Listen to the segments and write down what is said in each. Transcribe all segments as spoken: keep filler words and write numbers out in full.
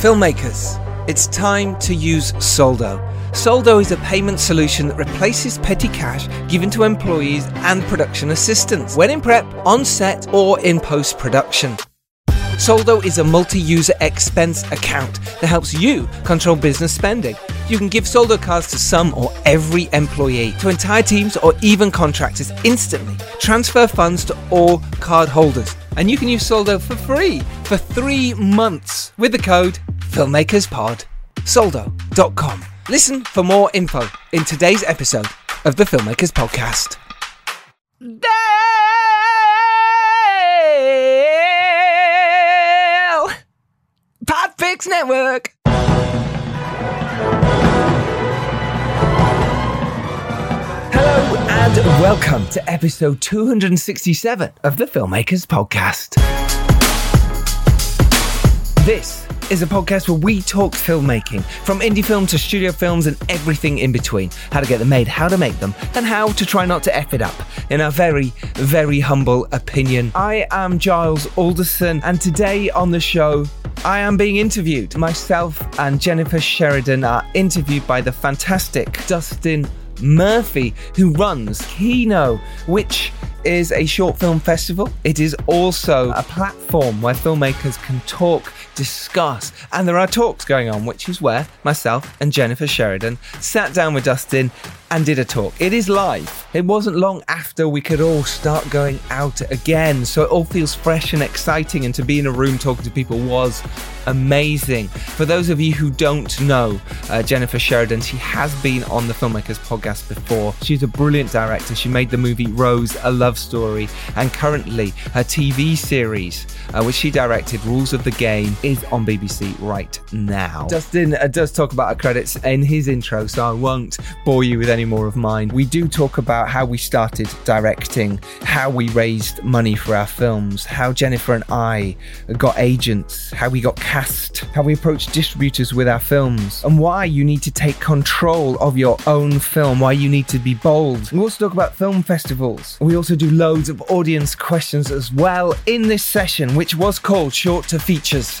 Filmmakers, it's time to use Soldo. Soldo is a payment solution that replaces petty cash given to employees and production assistants when in prep, on set, or in post-production. Soldo is a multi-user expense account that helps you control business spending. You can give Soldo cards to some or every employee, to entire teams or even contractors instantly. Transfer funds to all card holders. And you can use Soldo for free for three months with the code FilmmakersPod. Soldo dot com. Listen for more info in today's episode of the Filmmakers Podcast. PodFix Network. Hello and welcome to episode two hundred sixty-seven of the Filmmakers Podcast. This is a podcast where we talk filmmaking, from indie film to studio films and everything in between. How to get them made, how to make them, and how to try not to F it up, in our very, very humble opinion. I am Giles Alderson, and today on the show, I am being interviewed. Myself and Jennifer Sheridan are interviewed by the fantastic Dustin Murphy, who runs Kino, which is a short film festival. It is also a platform where filmmakers can talk, discuss, and there are talks going on, which is where myself and Jennifer Sheridan sat down with Dustin and did a talk. It is live. It wasn't long after we could all start going out again, so it all feels fresh and exciting, and to be in a room talking to people was amazing. For those of you who don't know uh, Jennifer Sheridan, she has been on the Filmmakers Podcast before. She's a brilliant director. She made the movie Rose: A Love Story, and currently her T V series, uh, which she directed, Rules of the Game, is on B B C right now. Dustin uh, does talk about her credits in his intro, so I won't bore you with any more of mine. We do talk about how we started directing, how we raised money for our films, how Jennifer and I got agents, how we got cast, how we approach distributors with our films, and why you need to take control of your own film, why you need to be bold. We also talk about film festivals. We also do loads of audience questions as well in this session, which was called Short to Features.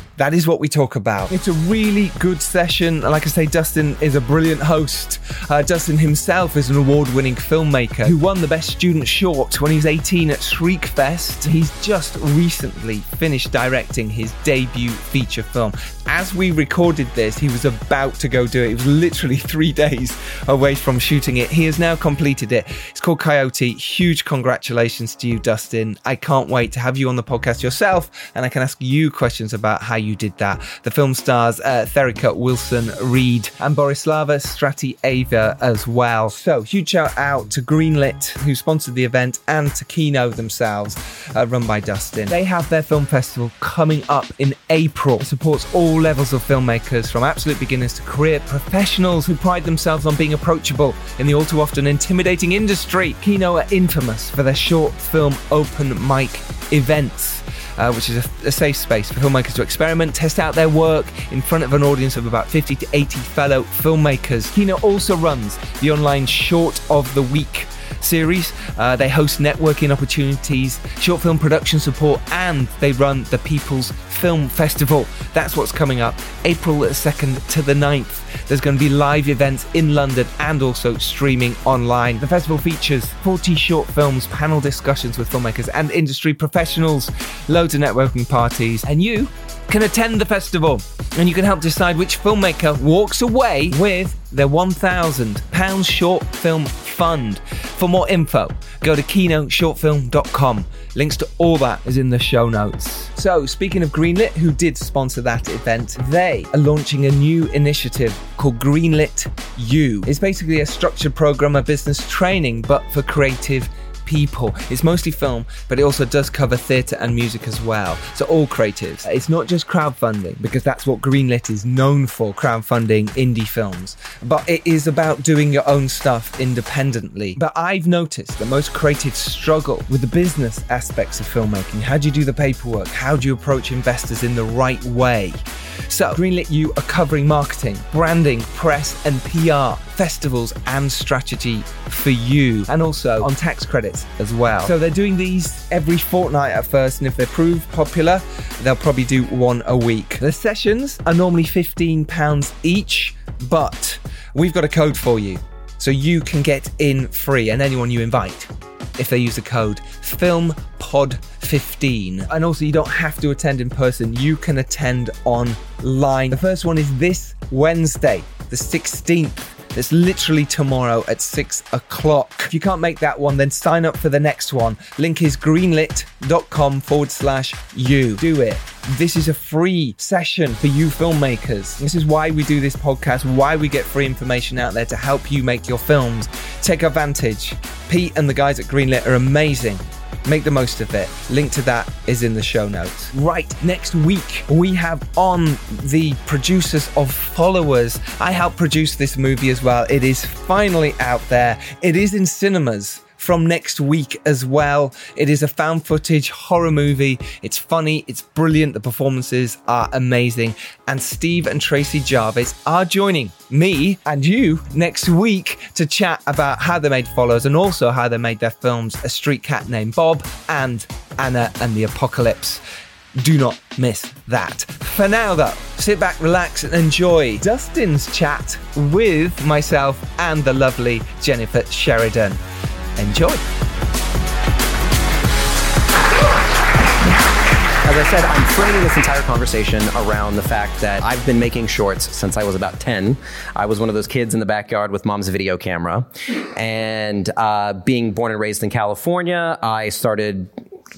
That is what we talk about. It's a really good session. Like I say, Dustin is a brilliant host. Uh, Dustin himself is an award-winning filmmaker who won the Best Student Short when he was eighteen at Shriekfest. He's just recently finished directing his debut feature film. As we recorded this, he was about to go do it. He was literally three days away from shooting it. He has now completed it. It's called Coyote. Huge congratulations to you, Dustin. I can't wait to have you on the podcast yourself, and I can ask you questions about how you Who did that. The film stars uh, Therica Wilson-Reed and Borislava Stratieva as well. So huge shout out to Greenlit, who sponsored the event, and to Kino themselves, uh, run by Dustin. They have their film festival coming up in April. It supports all levels of filmmakers, from absolute beginners to career professionals who pride themselves on being approachable in the all too often intimidating industry. Kino are infamous for their short film open mic events, Uh, which is a, a safe space for filmmakers to experiment, test out their work in front of an audience of about fifty to eighty fellow filmmakers. Kino also runs the online Short of the Week series. Uh, they host networking opportunities, short film production support, and they run the People's Film Festival. That's what's coming up April second to the ninth. There's going to be live events in London and also streaming online. The festival features forty short films, panel discussions with filmmakers and industry professionals, loads of networking parties, and you can attend the festival, and you can help decide which filmmaker walks away with their one thousand pounds short film fund. For more info, go to kino short film dot com. Links to all that is in the show notes. So, speaking of Greenlit, who did sponsor that event, they are launching a new initiative called Greenlit U. It's basically a structured program of business training, but for creative people. It's mostly film, but it also does cover theatre and music as well. So all creatives. It's not just crowdfunding, because that's what Greenlit is known for, crowdfunding indie films. But it is about doing your own stuff independently. But I've noticed that most creatives struggle with the business aspects of filmmaking. How do you do the paperwork? How do you approach investors in the right way? So Greenlit U are covering marketing, branding, press and P R, festivals and strategy for you, and also on tax credits as well. So they're doing these every fortnight at first, and if they prove popular, they'll probably do one a week. The sessions are normally fifteen pounds each, but we've got a code for you, so you can get in free, and anyone you invite, if they use the code film pod fifteen. And also, you don't have to attend in person. You can attend online. The first one is this Wednesday, the sixteenth. That's literally tomorrow at six o'clock. If you can't make that one, then sign up for the next one. Link is greenlit.com forward slash you. Do it. This is a free session for you filmmakers. This is why we do this podcast, why we get free information out there to help you make your films. Take advantage. Pete and the guys at Greenlit are amazing. Make the most of it. Link to that is in the show notes. Right, next week we have on the producers of Followers. I helped produce this movie as well. It is finally out there. It is in cinemas from next week as well. It is a found footage horror movie. It's funny, it's brilliant, the performances are amazing. And Steve and Tracy Jarvis are joining me and you next week to chat about how they made Followers and also how they made their films A Street Cat Named Bob and Anna and the Apocalypse. Do not miss that. For now though, sit back, relax and enjoy Dustin's chat with myself and the lovely Jennifer Sheridan. Enjoy. As I said, I'm framing this entire conversation around the fact that I've been making shorts since I was about ten. I was one of those kids in the backyard with mom's video camera. And uh, being born and raised in California, I started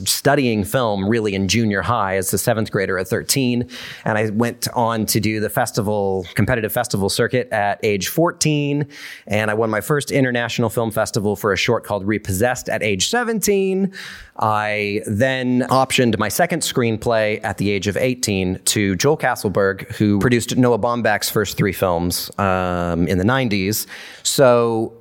studying film really in junior high as a seventh grader at thirteen. And I went on to do the festival, competitive festival circuit at age fourteen. And I won my first international film festival for a short called Repossessed at age seventeen. I then optioned my second screenplay at the age of eighteen to Joel Castleberg, who produced Noah Baumbach's first three films um, in the nineties. So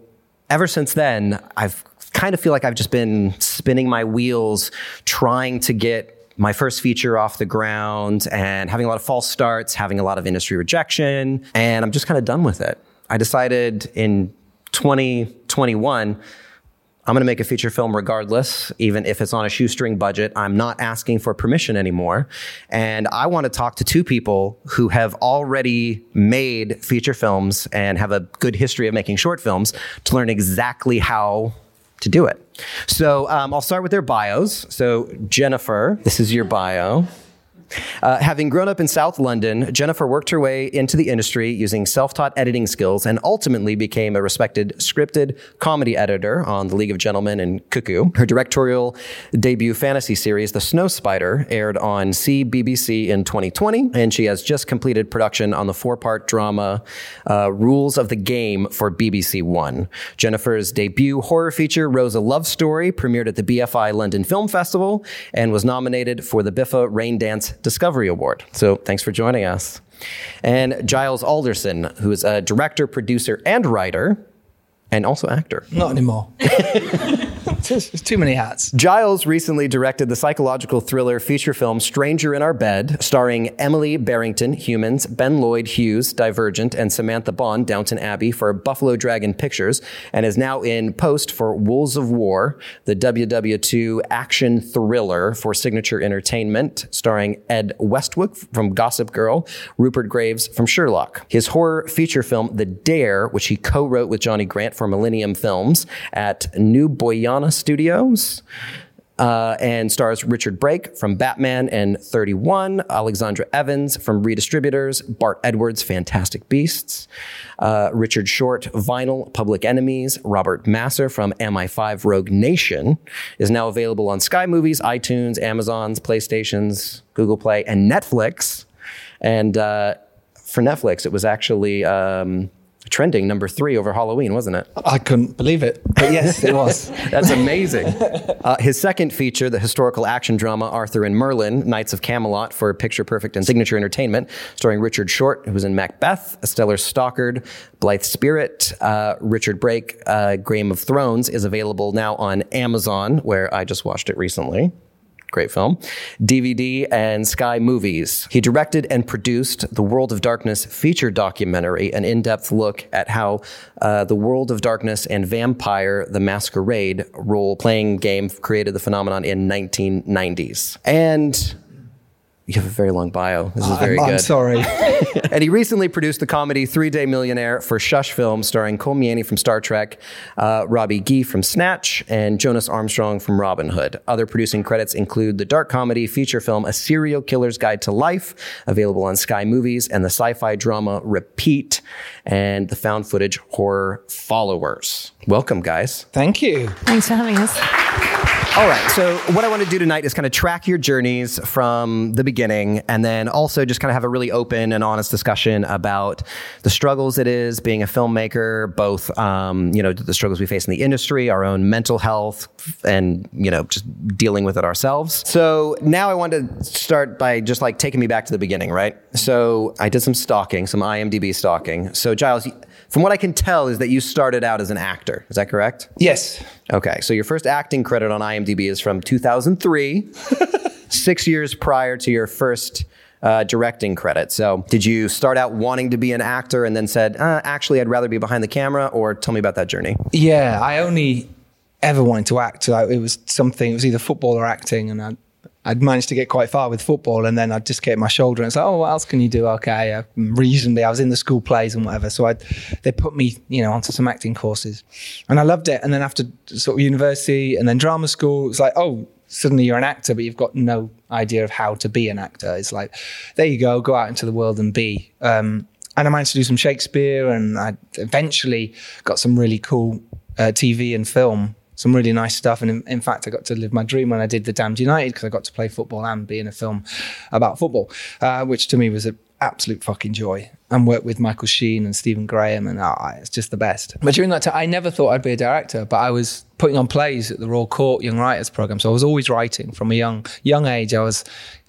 ever since then, I've kind of feel like I've just been spinning my wheels, trying to get my first feature off the ground and having a lot of false starts, having a lot of industry rejection, and I'm just kind of done with it. I decided in twenty twenty-one, I'm gonna make a feature film regardless, even if it's on a shoestring budget. I'm not asking for permission anymore. And I wanna talk to two people who have already made feature films and have a good history of making short films to learn exactly how to do it. So um, I'll start with their bios. So Jennifer, this is your bio. Uh, having grown up in South London, Jennifer worked her way into the industry using self-taught editing skills and ultimately became a respected scripted comedy editor on The League of Gentlemen and Cuckoo. Her directorial debut fantasy series, The Snow Spider, aired on C B B C in twenty twenty, and she has just completed production on the four-part drama uh, Rules of the Game for B B C One. Jennifer's debut horror feature, Rose: A Love Story, premiered at the B F I London Film Festival and was nominated for the B I F A Rain Dance Discovery Award. So thanks for joining us. And Giles Alderson, who is a director, producer, and writer, and also actor. Not anymore. There's too many hats. Giles recently directed the psychological thriller feature film Stranger in Our Bed, starring Emily Barrington, Humans, Ben Lloyd Hughes, Divergent, and Samantha Bond, Downton Abbey, for Buffalo Dragon Pictures, and is now in post for Wolves of War, the W W two action thriller for Signature Entertainment, starring Ed Westwood from Gossip Girl, Rupert Graves from Sherlock. His horror feature film The Dare, which he co-wrote with Johnny Grant for Millennium Films at New Boyana Studios, uh, and stars Richard Brake from Batman and thirty-one, Alexandra Evans from Redistributors, Bart Edwards, Fantastic Beasts, uh, Richard Short, Vinyl, Public Enemies, Robert Masser from M I five Rogue Nation, is now available on Sky Movies, iTunes, Amazon's, PlayStation's, Google Play, and Netflix. And uh, for Netflix, it was actually um, trending number three over Halloween, wasn't it? I couldn't believe it, but yes, it was. That's amazing. Uh, his second feature, the historical action drama Arthur and Merlin, Knights of Camelot for Picture Perfect and Signature Entertainment, starring Richard Short, who was in Macbeth, A Stellar Stockard, Blythe Spirit, uh, Richard Brake, uh, Game of Thrones, is available now on Amazon, where I just watched it recently. Great film. D V D and Sky Movies. He directed and produced the World of Darkness feature documentary, an in-depth look at how uh, the World of Darkness and Vampire the Masquerade role-playing game created the phenomenon in nineteen nineties. And you have a very long bio. This is very I'm, good. I'm sorry. And he recently produced the comedy Three Day Millionaire for Shush Film, starring Cole Meany from Star Trek, uh, Robbie Gee from Snatch, and Jonas Armstrong from Robin Hood. Other producing credits include the dark comedy feature film A Serial Killer's Guide to Life, available on Sky Movies, and the sci-fi drama Repeat, and the found footage horror Followers. Welcome, guys. Thank you. Thanks for having us. All right, so what I want to do tonight is kind of track your journeys from the beginning, and then also just kind of have a really open and honest discussion about the struggles it is being a filmmaker, both, um, you know, the struggles we face in the industry, our own mental health, and, you know, just dealing with it ourselves. So now I want to start by just like taking me back to the beginning, right? So I did some stalking, some IMDb stalking. So Giles, from what I can tell is that you started out as an actor. Is that correct? Yes. Okay, so your first acting credit on IMDb is from two thousand three, six years prior to your first uh, directing credit. So did you start out wanting to be an actor and then said, uh, actually, I'd rather be behind the camera? Or tell me about that journey. Yeah, I only ever wanted to act. Like, it was something, it was either football or acting. And I'd, I'd managed to get quite far with football. And then I'd just get my shoulder and it's like, oh, what else can you do? Okay, uh, reasonably, I was in the school plays and whatever. So I'd, they put me, you know, onto some acting courses and I loved it. And then after sort of university and then drama school, it's like, oh, suddenly you're an actor, but you've got no idea of how to be an actor. It's like, there you go, go out into the world and be. Um, and I managed to do some Shakespeare and I eventually got some really cool uh, T V and film, some really nice stuff. And in, in fact, I got to live my dream when I did The Damned United because I got to play football and be in a film about football, uh, which to me was an absolute fucking joy. And worked with Michael Sheen and Stephen Graham and oh, it's just the best. But during that time, I never thought I'd be a director, but I was putting on plays at the Royal Court Young Writers Programme. So I was always writing from a young, young age. I was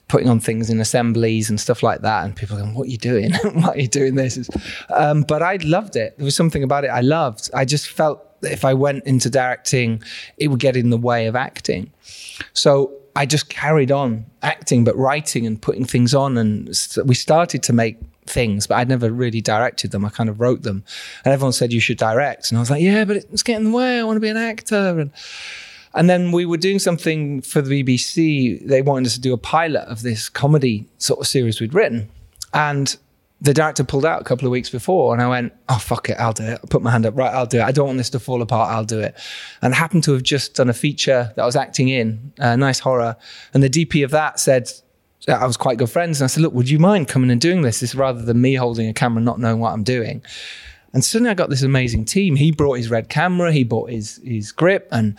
putting on things in assemblies and stuff like that. And people are going, what are you doing? Why are you doing this? Um, but I loved it. There was something about it I loved. I just felt if I went into directing, it would get in the way of acting. So I just carried on acting, but writing and putting things on. And we started to make things, but I'd never really directed them. I kind of wrote them. And everyone said, you should direct. And I was like, yeah, but it's getting in the way. I want to be an actor. And, and then we were doing something for the B B C. They wanted us to do a pilot of this comedy sort of series we'd written. And the director pulled out a couple of weeks before and I went, oh, fuck it, I'll do it. I put my hand up, right, I'll do it. I don't want this to fall apart, I'll do it. And I happened to have just done a feature that I was acting in, a nice horror. And the D P of that said, I was quite good friends. And I said, look, would you mind coming and doing this? This rather than me holding a camera and not knowing what I'm doing. And suddenly I got this amazing team. He brought his red camera, he bought his, his grip and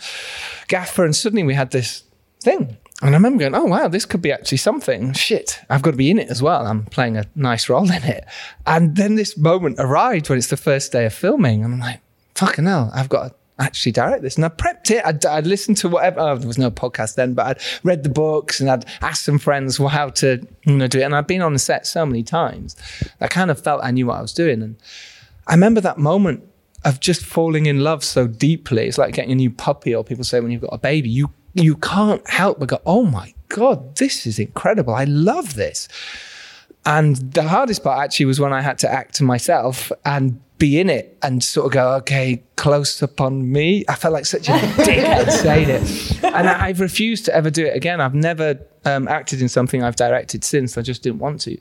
gaffer. And suddenly we had this thing. And I remember going, oh, wow, this could be actually something. Shit, I've got to be in it as well. I'm playing a nice role in it. And then this moment arrived when it's the first day of filming. And I'm like, fucking hell, I've got to actually direct this. And I prepped it. I'd, I'd listened to whatever. Oh, there was no podcast then, but I'd read the books and I'd asked some friends how to, you know, do it. And I'd been on the set so many times. I kind of felt I knew what I was doing. And I remember that moment of just falling in love so deeply. It's like getting a new puppy, or people say when you've got a baby, you You can't help but go, oh my God, this is incredible. I love this. And the hardest part actually was when I had to act to myself and be in it and sort of go, okay, close up on me. I felt like such a dick at saying it. And I, I've refused to ever do it again. I've never um, acted in something I've directed since. I just didn't want to.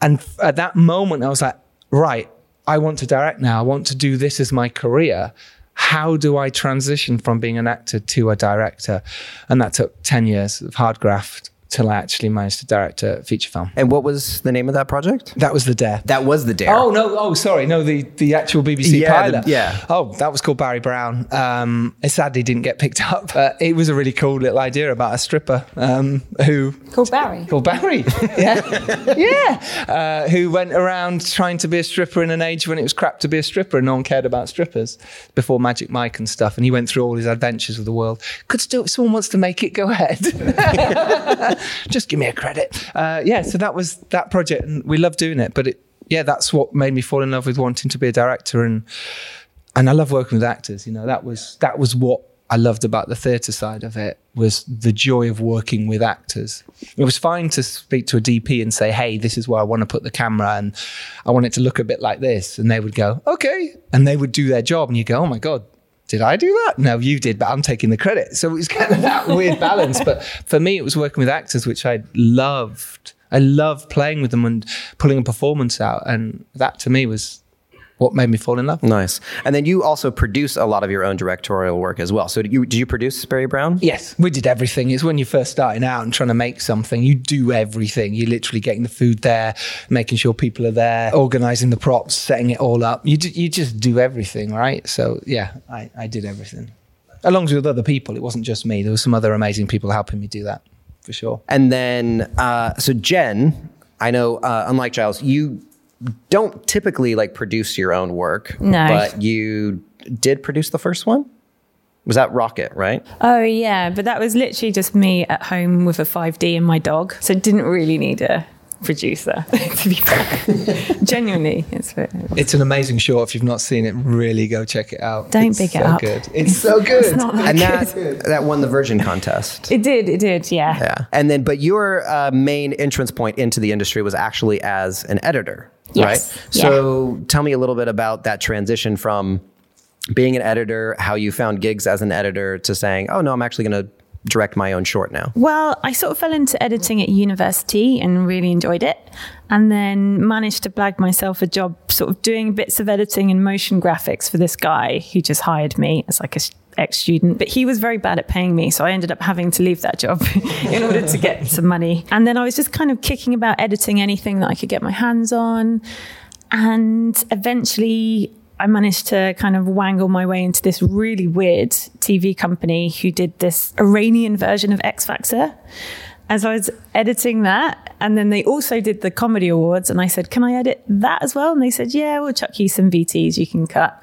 And f- at that moment, I was like, right, I want to direct now. I want to do this as my career. How do I transition from being an actor to a director? And that took ten years of hard graft, till I actually managed to direct a feature film. And what was the name of that project? That was The Dare. That was The Dare. Oh, no. Oh, sorry. No, the, the actual B B C yeah, pilot. The, yeah. Oh, that was called Barry Brown. Um, it sadly didn't get picked up. Uh, it was a really cool little idea about a stripper um, who... Called Barry. Called Barry. Yeah. yeah. Uh, who went around trying to be a stripper in an age when it was crap to be a stripper and no one cared about strippers before Magic Mike and stuff. And he went through all his adventures with the world. Could still, if someone wants to make it, go ahead. Just give me a credit. Uh, yeah, so that was that project, and we loved doing it. But it, yeah, that's what made me fall in love with wanting to be a director, and and I love working with actors. You know, that was that was what I loved about the theatre side of it, was the joy of working with actors. It was fine to speak to a D P and say, hey, this is where I want to put the camera and I want it to look a bit like this. And they would go, okay. And they would do their job and you go, oh my God, did I do that? No, you did, but I'm taking the credit. So it was kind of that weird balance. But for me, it was working with actors, which I loved. I loved playing with them and pulling a performance out. And that to me was what made me fall in love. Nice. And then you also produce a lot of your own directorial work as well. So did you, did you produce Barry Brown? Yes, we did everything. It's when you're first starting out and trying to make something, you do everything. You're literally getting the food there, making sure people are there, organizing the props, setting it all up. You do, you just do everything, right? So yeah, I, I did everything. Along with other people, it wasn't just me. There were some other amazing people helping me do that, for sure. And then, uh, so Jen, I know, uh, unlike Giles, you... don't typically like produce your own work, no. But you did produce the first one? Was that Rocket, right? Oh yeah, but that was literally just me at home with a five D and my dog. So didn't really need a producer, to be fair. Genuinely. It's, it's an amazing short. If you've not seen it, really go check it out. Don't it's pick so it up. Good. It's so good. It's not that and good. That, that won the Virgin contest. It did. It did. Yeah. Yeah. And then, but your uh, main entrance point into the industry was actually as an editor. Yes. Right. Yeah. So tell me a little bit about that transition from being an editor, how you found gigs as an editor, to saying, oh no, I'm actually going to direct my own short now. Well, I sort of fell into editing at university and really enjoyed it, and then managed to blag myself a job sort of doing bits of editing and motion graphics for this guy who just hired me as like a ex-student, but he was very bad at paying me, so I ended up having to leave that job in order to get some money. And then I was just kind of kicking about editing anything that I could get my hands on, and eventually I managed to kind of wangle my way into this really weird T V company who did this Iranian version of X Factor. And so I was editing that, and then they also did the comedy awards, and I said, can I edit that as well? And they said, yeah, we'll chuck you some V Ts you can cut.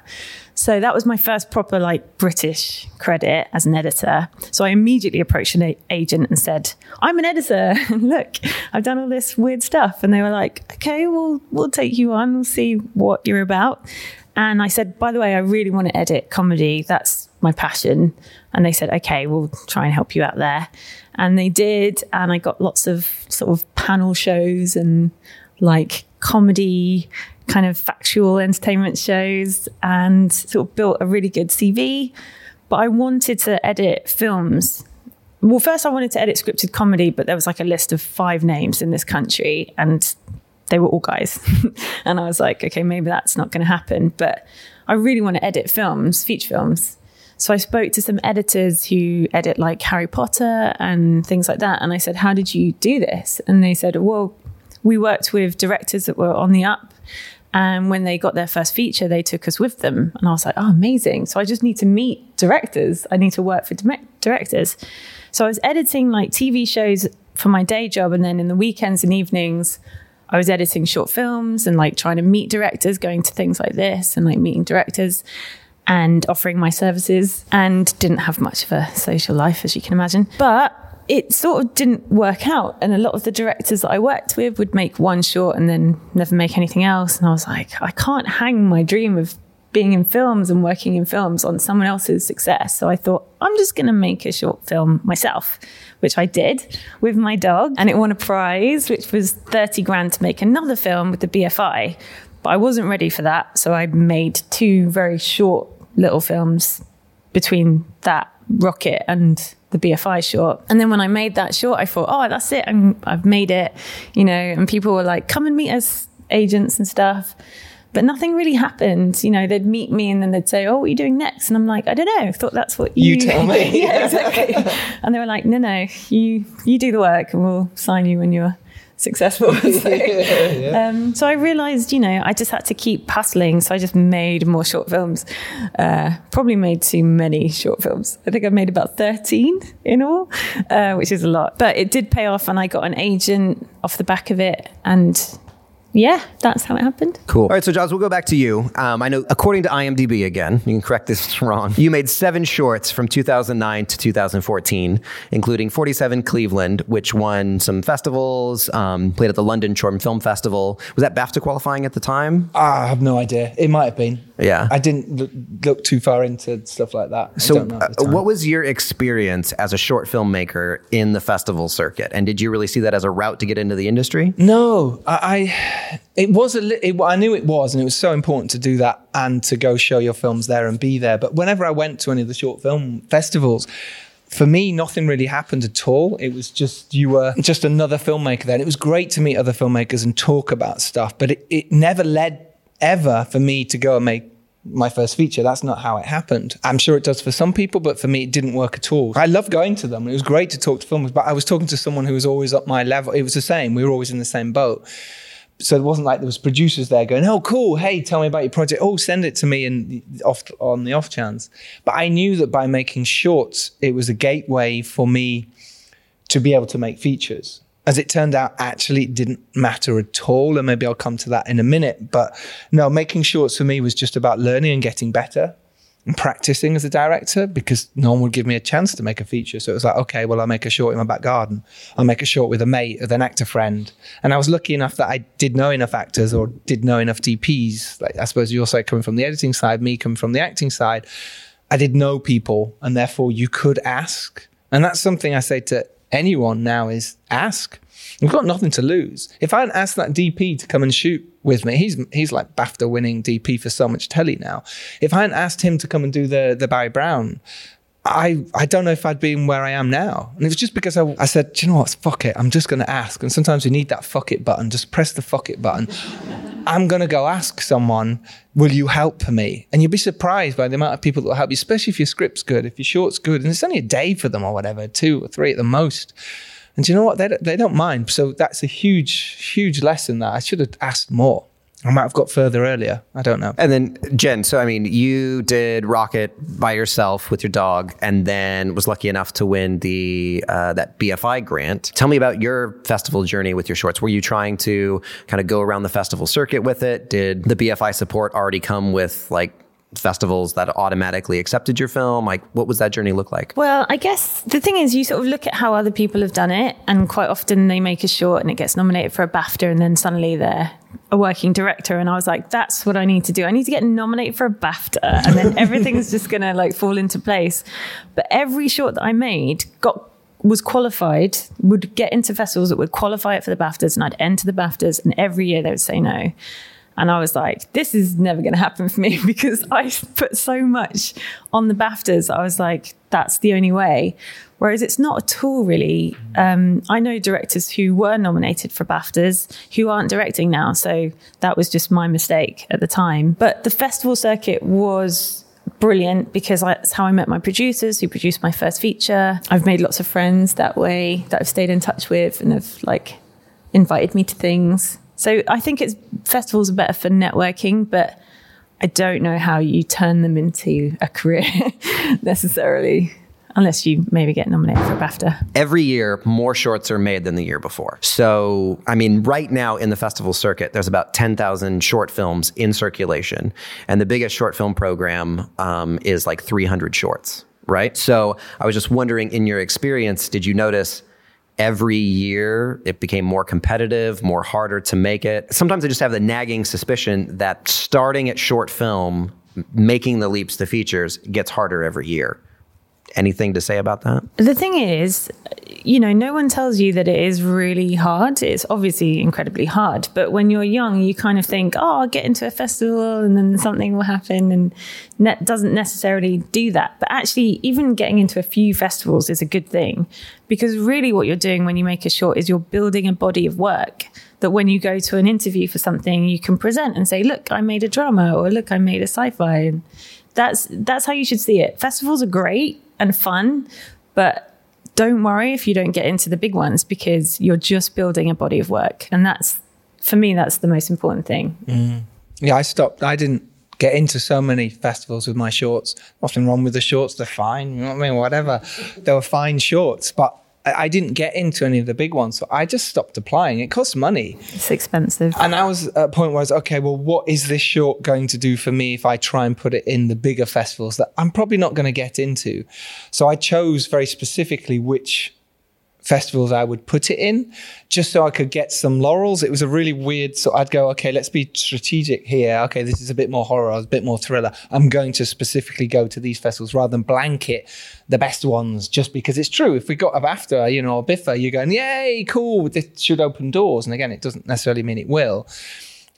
So that was my first proper like British credit as an editor. So I immediately approached an a- agent and said, I'm an editor. And look, I've done all this weird stuff. And they were like, okay, well, we'll take you on. We'll see what you're about. And I said, by the way, I really want to edit comedy. That's my passion. And they said, okay, we'll try and help you out there. And they did. And I got lots of sort of panel shows and like comedy kind of factual entertainment shows, and sort of built a really good C V. But I wanted to edit films. Well, first I wanted to edit scripted comedy, but there was like a list of five names in this country and they were all guys. And I was like, okay, maybe that's not going to happen, but I really want to edit films, feature films. So I spoke to some editors who edit like Harry Potter and things like that. And I said, how did you do this? And they said, well, we worked with directors that were on the up. And when they got their first feature, they took us with them. And I was like, oh, amazing. So I just need to meet directors. I need to work for directors. So I was editing like T V shows for my day job. And then in the weekends and evenings, I was editing short films and like trying to meet directors, going to things like this and like meeting directors and offering my services, and didn't have much of a social life, as you can imagine. But it sort of didn't work out. And a lot of the directors that I worked with would make one short and then never make anything else. And I was like, I can't hang my dream of being in films and working in films on someone else's success. So I thought, I'm just going to make a short film myself, which I did with my dog. And it won a prize, which was thirty grand to make another film with the B F I. But I wasn't ready for that. So I made two very short little films between that Rocket and the B F I short. And then when I made that short, I thought, oh, that's it. I'm, I've made it, you know, and people were like, come and meet us, agents and stuff. But nothing really happened. You know, they'd meet me and then they'd say, oh, what are you doing next? And I'm like, I don't know. I thought that's what you... You tell me. Yeah, exactly. And they were like, no, no, you you do the work and we'll sign you when you're successful. So, yeah, yeah. Um, so I realized, you know, I just had to keep hustling. So I just made more short films, uh, probably made too many short films. I think I made about thirteen in all, uh, which is a lot. But it did pay off and I got an agent off the back of it, and... yeah, that's how it happened. Cool. All right, so Jaws, we'll go back to you. Um, I know, according to I M D B again, you can correct this if it's wrong, you made seven shorts from two thousand nine to two thousand fourteen, including forty-seven Cleveland, which won some festivals, um, played at the London Short Film Festival. Was that BAFTA qualifying at the time? Ah, I have no idea. It might have been. Yeah. I didn't look, look too far into stuff like that. I so don't know at the time. What was your experience as a short filmmaker in the festival circuit? And did you really see that as a route to get into the industry? No, I... I It was a li- it, I knew it was, and it was so important to do that and to go show your films there and be there. But whenever I went to any of the short film festivals, for me, nothing really happened at all. It was just, you were just another filmmaker there. And it was great to meet other filmmakers and talk about stuff, but it, it never led ever for me to go and make my first feature. That's not how it happened. I'm sure it does for some people, but for me, it didn't work at all. I love going to them. It was great to talk to filmmakers, but I was talking to someone who was always up my level. It was the same. We were always in the same boat. So it wasn't like there was producers there going, oh, cool, hey, tell me about your project. Oh, send it to me and off on the off chance. But I knew that by making shorts, it was a gateway for me to be able to make features. As it turned out, actually, it didn't matter at all. And maybe I'll come to that in a minute. But no, making shorts for me was just about learning and getting better and practicing as a director, because no one would give me a chance to make a feature. So it was like, okay, well, I'll make a short in my back garden. I'll make a short with a mate, with an actor friend. And I was lucky enough that I did know enough actors or did know enough D Ps. Like, I suppose you're also coming from the editing side, me coming from the acting side. I did know people, and therefore you could ask. And that's something I say to anyone now is ask. We've got nothing to lose. If I had asked that D P to come and shoot with me, he's he's like BAFTA winning D P for so much telly now. If I hadn't asked him to come and do the the Barry Brown, I, I don't know if I'd been where I am now. And it was just because I, I said, do you know what, fuck it, I'm just going to ask. And sometimes you need that fuck it button, just press the fuck it button. I'm going to go ask someone, will you help me? And you'll be surprised by the amount of people that will help you, especially if your script's good, if your short's good. And it's only a day for them or whatever, two or three at the most. And do you know what? They don't, they don't mind. So that's a huge, huge lesson that I should have asked more. I might have got further earlier. I don't know. And then, Jen, so, I mean, you did Rocket by yourself with your dog and then was lucky enough to win the uh, that B F I grant. Tell me about your festival journey with your shorts. Were you trying to kind of go around the festival circuit with it? Did the B F I support already come with, like, festivals that automatically accepted your film? Like, what was that journey look like? Well, I guess the thing is, you sort of look at how other people have done it, and quite often they make a short and it gets nominated for a BAFTA, and then suddenly they're a working director. And I was like, that's what I need to do. I need to get nominated for a BAFTA, and then everything's just gonna like fall into place. But every short that I made got was qualified, would get into festivals that would qualify it for the BAFTAs, and I'd enter the BAFTAs, and every year they would say no. And I was like, this is never going to happen for me, because I put so much on the BAFTAs. I was like, that's the only way. Whereas it's not at all really. Um, I know directors who were nominated for BAFTAs who aren't directing now. So that was just my mistake at the time. But the festival circuit was brilliant, because that's how I met my producers who produced my first feature. I've made lots of friends that way that I've stayed in touch with and have like invited me to things. So I think it's festivals are better for networking, but I don't know how you turn them into a career necessarily, unless you maybe get nominated for BAFTA. Every year, more shorts are made than the year before. So, I mean, right now in the festival circuit, there's about ten thousand short films in circulation. And the biggest short film program um, is like three hundred shorts, right? So I was just wondering, in your experience, did you notice every year it became more competitive, more harder to make it? Sometimes I just have the nagging suspicion that starting at short film, making the leaps to features, gets harder every year. Anything to say about that? The thing is, you know, no one tells you that it is really hard. It's obviously incredibly hard. But when you're young, you kind of think, oh, I'll get into a festival and then something will happen. And that doesn't necessarily do that. But actually, even getting into a few festivals is a good thing, because really what you're doing when you make a short is you're building a body of work that when you go to an interview for something, you can present and say, look, I made a drama, or look, I made a sci-fi. And that's, that's how you should see it. Festivals are great and fun, but don't worry if you don't get into the big ones, because you're just building a body of work. And that's, for me, that's the most important thing. Mm. Yeah, I stopped. I didn't get into so many festivals with my shorts. Nothing wrong with the shorts. They're fine. You know what I mean? Whatever. They were fine shorts, but I didn't get into any of the big ones. So I just stopped applying. It costs money. It's expensive. And I was at a point where I was, okay, well, what is this short going to do for me if I try and put it in the bigger festivals that I'm probably not going to get into? So I chose very specifically which festivals I would put it in, just so I could get some laurels. It was a really weird, so I'd go, okay, let's be strategic here. Okay, this is a bit more horror, a bit more thriller. I'm going to specifically go to these festivals rather than blanket the best ones, just because it's true. If we got a BAFTA, you know, or BIFA, you're going, yay, cool, this should open doors. And again, it doesn't necessarily mean it will.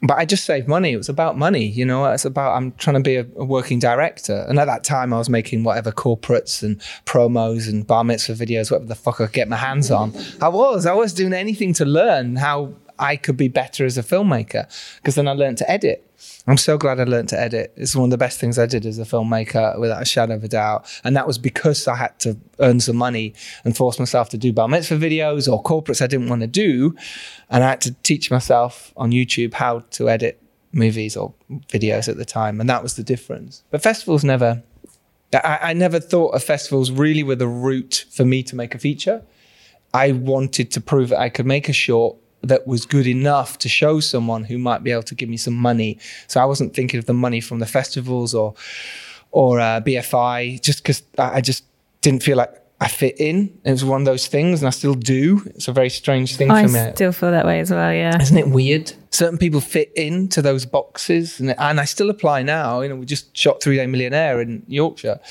But I just saved money. It was about money, you know. It's about, I'm trying to be a, a working director. And at that time, I was making whatever corporates and promos and bar mitzvah videos, whatever the fuck I could get my hands on. I was. I was doing anything to learn how I could be better as a filmmaker, because then I learned to edit. I'm so glad I learned to edit. It's one of the best things I did as a filmmaker, without a shadow of a doubt. And that was because I had to earn some money and force myself to do bar mitzvah videos or corporates I didn't want to do. And I had to teach myself on YouTube how to edit movies or videos at the time. And that was the difference. But festivals never, I, I never thought of festivals really were the route for me to make a feature. I wanted to prove that I could make a short that was good enough to show someone who might be able to give me some money. So I wasn't thinking of the money from the festivals or or uh, B F I, just because I just didn't feel like I fit in. It was one of those things, and I still do. It's a very strange thing I for me. I still feel that way as well, yeah. Isn't it weird? Certain people fit into those boxes, and, and I still apply now. You know, we just shot Three Day Millionaire in Yorkshire. I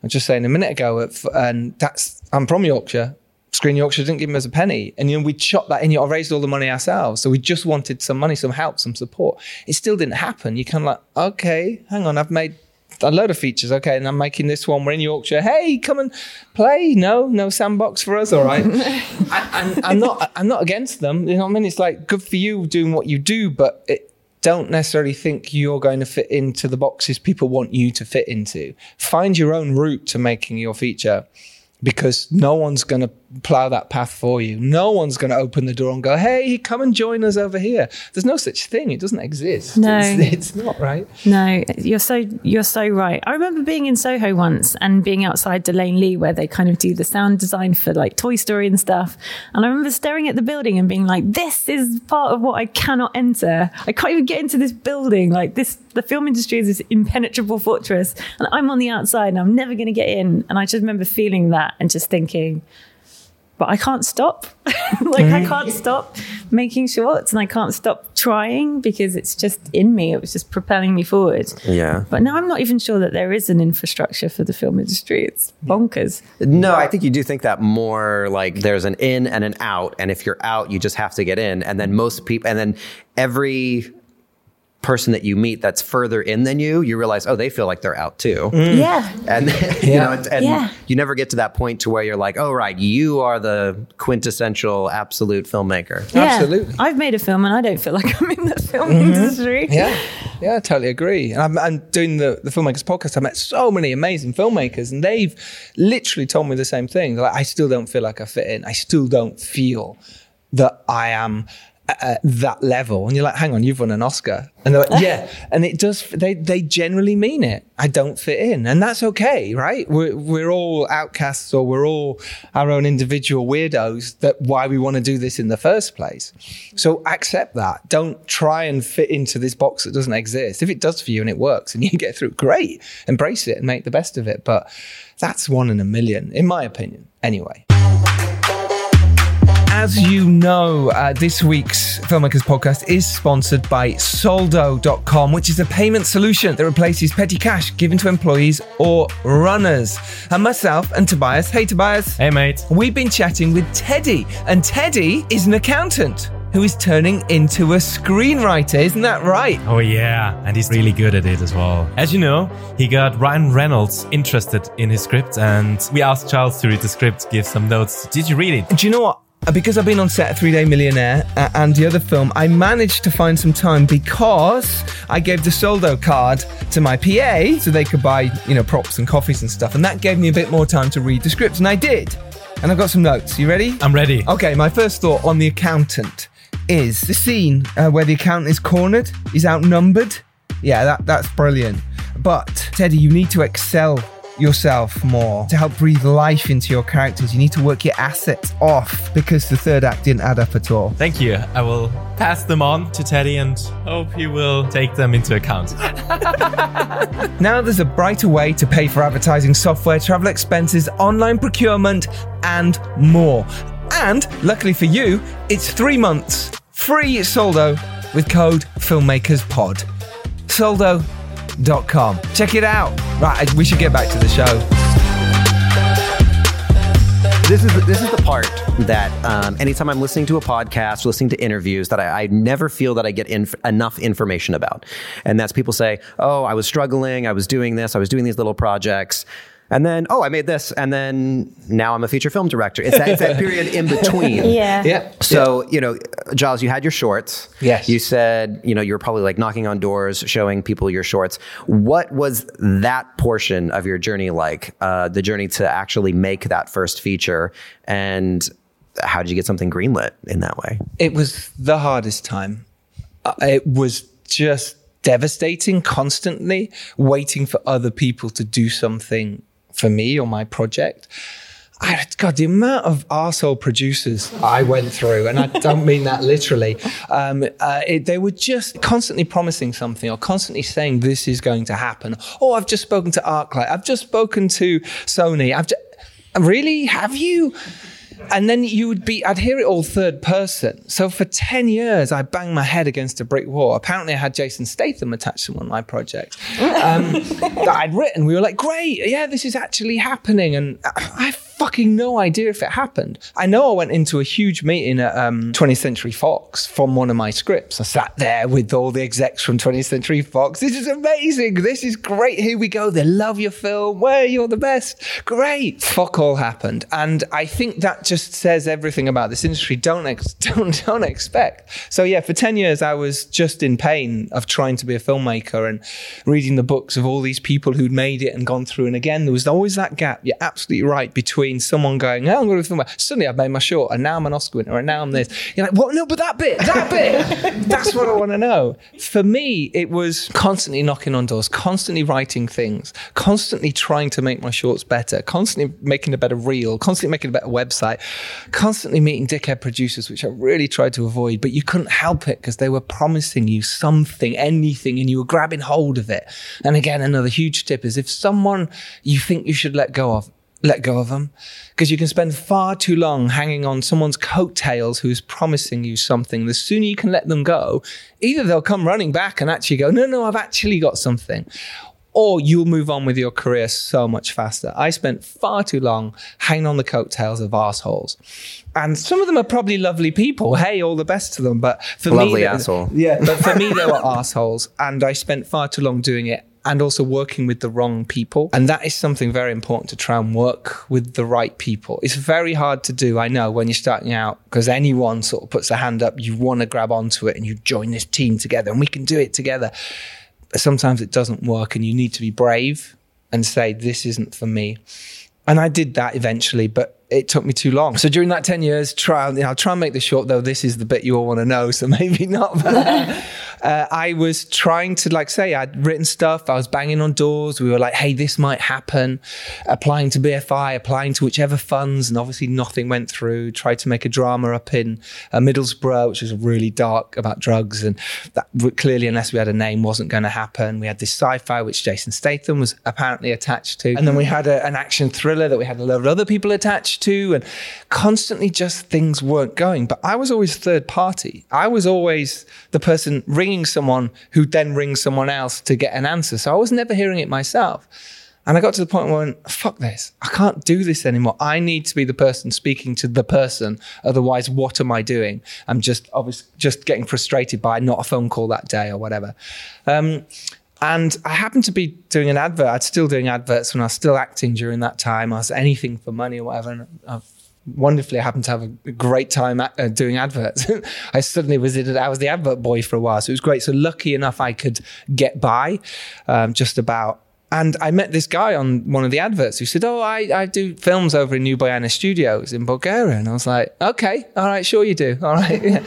was just saying a minute ago, and that's I'm from Yorkshire. Screen Yorkshire didn't give us a penny. And, you know, we'd shot that in or raised all the money ourselves. So we just wanted some money, some help, some support. It still didn't happen. You're kind of like, okay, hang on, I've made a load of features. Okay, and I'm making this one. We're in Yorkshire. Hey, come and play. No, no sandbox for us. All right. I, I'm, I'm not I'm not against them. You know what I mean? It's like, good for you doing what you do, but it, don't necessarily think you're going to fit into the boxes people want you to fit into. Find your own route to making your feature, because no one's going to plow that path for you. No one's going to open the door and go, hey, come and join us over here. There's no such thing. It doesn't exist. No. It's, it's not, right? No, you're so you're so right. I remember being in Soho once and being outside Delane Lee, where they kind of do the sound design for like Toy Story and stuff. And I remember staring at the building and being like, this is part of what I cannot enter. I can't even get into this building. Like this, the film industry is this impenetrable fortress, and I'm on the outside and I'm never going to get in. And I just remember feeling that and just thinking, but I can't stop. Like mm. I can't stop making shorts, and I can't stop trying, because it's just in me. It was just propelling me forward. Yeah. But now I'm not even sure that there is an infrastructure for the film industry. It's bonkers. No, I think you do think that more like there's an in and an out. And if you're out, you just have to get in. And then most people, and then every person that you meet that's further in than you, you realize, oh, they feel like they're out too. Mm. Yeah. And then, yeah. you know, and, and yeah. you never get to that point to where you're like, oh, right, you are the quintessential absolute filmmaker. Yeah. Absolutely. I've made a film and I don't feel like I'm in the film mm-hmm. industry. Yeah. Yeah, I totally agree. And I'm, I'm doing the, the Filmmakers Podcast. I met so many amazing filmmakers, and they've literally told me the same thing. They're like, I still don't feel like I fit in. I still don't feel that I am at that level. And you're like, hang on, you've won an Oscar. And they're like, yeah. And it does, they they generally mean it. I don't fit in. And that's okay, right? We're, we're all outcasts, or we're all our own individual weirdos. That's why we want to do this in the first place. So accept that. Don't try and fit into this box that doesn't exist. If it does for you and it works and you get through, great. Embrace it and make the best of it. But that's one in a million, in my opinion, anyway. As you know, uh, this week's Filmmakers Podcast is sponsored by Soldo dot com, which is a payment solution that replaces petty cash given to employees or runners. And myself and Tobias, hey Tobias. Hey mate. We've been chatting with Teddy, and Teddy is an accountant who is turning into a screenwriter. Isn't that right? Oh yeah, and he's really good at it as well. As you know, he got Ryan Reynolds interested in his script, and we asked Charles to read the script, give some notes. Did you read it? Do you know what? because I've been on set Three Day Millionaire uh, and the other film, I managed to find some time because I gave the Soldo card to my P A so they could buy, you know, props and coffees and stuff. And that gave me a bit more time to read the script. And I did. And I've got some notes. You ready? I'm ready. Okay, my first thought on The Accountant is the scene uh, where the accountant is cornered, is outnumbered. Yeah, that, that's brilliant. But, Teddy, you need to excel yourself more to help breathe life into your characters. You need to work your assets off because the third act didn't add up at all. Thank you. I will pass them on to Teddy and hope he will take them into account. Now there's a brighter way to pay for advertising software, travel expenses, online procurement, and more. And luckily for you, it's three months free Soldo with code FilmmakersPod. Soldo dot com. Check it out. Right, we should get back to the show. This is the, this is the part that um, anytime I'm listening to a podcast, listening to interviews, that I, I never feel that I get inf- enough information about. And that's people say, oh, I was struggling. I was doing this. I was doing these little projects. And then, oh, I made this. And then now I'm a feature film director. It's that, it's that period in between. Yeah. yeah. So, yeah. you know, Giles, you had your shorts. Yes. You said, you know, you were probably like knocking on doors, showing people your shorts. What was that portion of your journey like? Uh, the journey to actually make that first feature? And how did you get something greenlit in that way? It was the hardest time. It was just devastating, constantly waiting for other people to do something for me or my project. I, God, the amount of arsehole producers I went through, and I don't mean that literally, um, uh, it, they were just constantly promising something or constantly saying this is going to happen. Oh, I've just spoken to ArcLight. I've just spoken to Sony. I've just, really? Have you? And then you would be, I'd hear it all third person. So for ten years, I banged my head against a brick wall. Apparently I had Jason Statham attached to one of my projects um, that I'd written. We were like, great, yeah, this is actually happening. And I have fucking no idea if it happened. I know I went into a huge meeting at um, twentieth Century Fox from one of my scripts. I sat there with all the execs from twentieth Century Fox. This is amazing. This is great. Here we go. They love your film. Well, you're the best. Great. Fuck all happened. And I think that just says everything about this industry. Don't ex- don't don't expect. So yeah, for ten years, I was just in pain of trying to be a filmmaker and reading the books of all these people who'd made it and gone through. And again, there was always that gap. You're absolutely right, between someone going, oh, I'm going to be a filmmaker. Suddenly I've made my short and now I'm an Oscar winner and now I'm this. You're like, what? No, but that bit, that bit. That's what I want to know. For me, it was constantly knocking on doors, constantly writing things, constantly trying to make my shorts better, constantly making a better reel, constantly making a better website, constantly meeting dickhead producers, which I really tried to avoid, but you couldn't help it because they were promising you something, anything, and you were grabbing hold of it. And again, another huge tip is if someone you think you should let go of, let go of them, because you can spend far too long hanging on someone's coattails who's promising you something. The sooner you can let them go, either they'll come running back and actually go, no, no, I've actually got something, or you'll move on with your career so much faster. I spent far too long hanging on the coattails of arseholes. And some of them are probably lovely people. Hey, all the best to them. But for lovely me, asshole. Yeah, but for me, they were arseholes. And I spent far too long doing it and also working with the wrong people. And that is something very important to try and work with the right people. It's very hard to do, I know, when you're starting out, because anyone sort of puts a hand up, you want to grab onto it and you join this team together and we can do it together. Sometimes it doesn't work and you need to be brave and say, this isn't for me. And I did that eventually, but it took me too long. So during that ten years, try, you know, I'll try and make this short, though this is the bit you all want to know, so maybe not. But, uh, I was trying to, like say, I'd written stuff, I was banging on doors, we were like, hey, this might happen, applying to B F I, applying to whichever funds, and obviously nothing went through. Tried to make a drama up in uh, Middlesbrough, which was really dark about drugs, and that clearly, unless we had a name, wasn't going to happen. We had this sci-fi, which Jason Statham was apparently attached to, and then we had a, an action thriller that we had a lot of other people attached to, and constantly just things weren't going. But I was always third party. I was always the person ringing someone who then rings someone else to get an answer. So I was never hearing it myself. And I got to the point where I went, fuck this. I can't do this anymore. I need to be the person speaking to the person. Otherwise, what am I doing? I'm just obviously just getting frustrated by not a phone call that day or whatever. Um, And I happened to be doing an advert. I'd still doing adverts when I was still acting during that time. I was anything for money or whatever. And I've wonderfully, I happened to have a great time at, uh, doing adverts. I suddenly was it, I was the advert boy for a while, so it was great. So lucky enough, I could get by um, just about. And I met this guy on one of the adverts who said, oh, I, I do films over in New Boyana Studios in Bulgaria. And I was like, okay, all right, sure you do. All right. Yeah.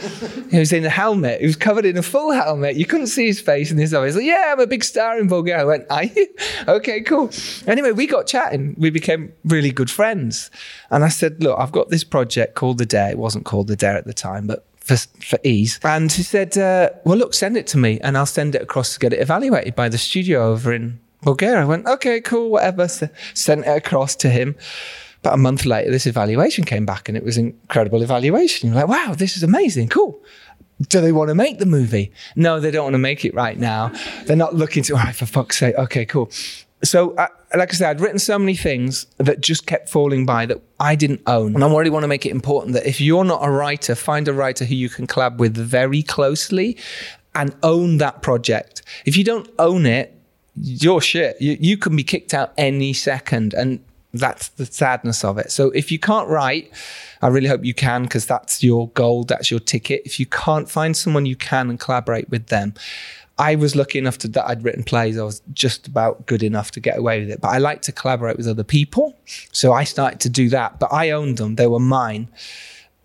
He was in a helmet. He was covered in a full helmet. You couldn't see his face in his eyes. Like, yeah, I'm a big star in Bulgaria. I went, are you? Okay, cool. Anyway, we got chatting. We became really good friends. And I said, look, I've got this project called The Dare. It wasn't called The Dare at the time, but For, for ease. And he said, uh, well, look, send it to me and I'll send it across to get it evaluated by the studio over in Bulgaria. I went, okay, cool, whatever. So sent it across to him. About a month later, this evaluation came back and it was an incredible evaluation. You're like, wow, this is amazing. Cool. Do they want to make the movie? No, they don't want to make it right now. They're not looking to, all right, for fuck's sake. Okay, cool. So, I, like I said, I'd written so many things that just kept falling by that I didn't own. And I already want to make it important that if you're not a writer, find a writer who you can collab with very closely and own that project. If you don't own it, your shit. You, you can be kicked out any second, and that's the sadness of it. So if you can't write, I really hope you can, because that's your goal, that's your ticket. If you can't, find someone you can and collaborate with them. I was lucky enough to, that I'd written plays. I was just about good enough to get away with it, but I like to collaborate with other people. So I started to do that, but I owned them. They were mine.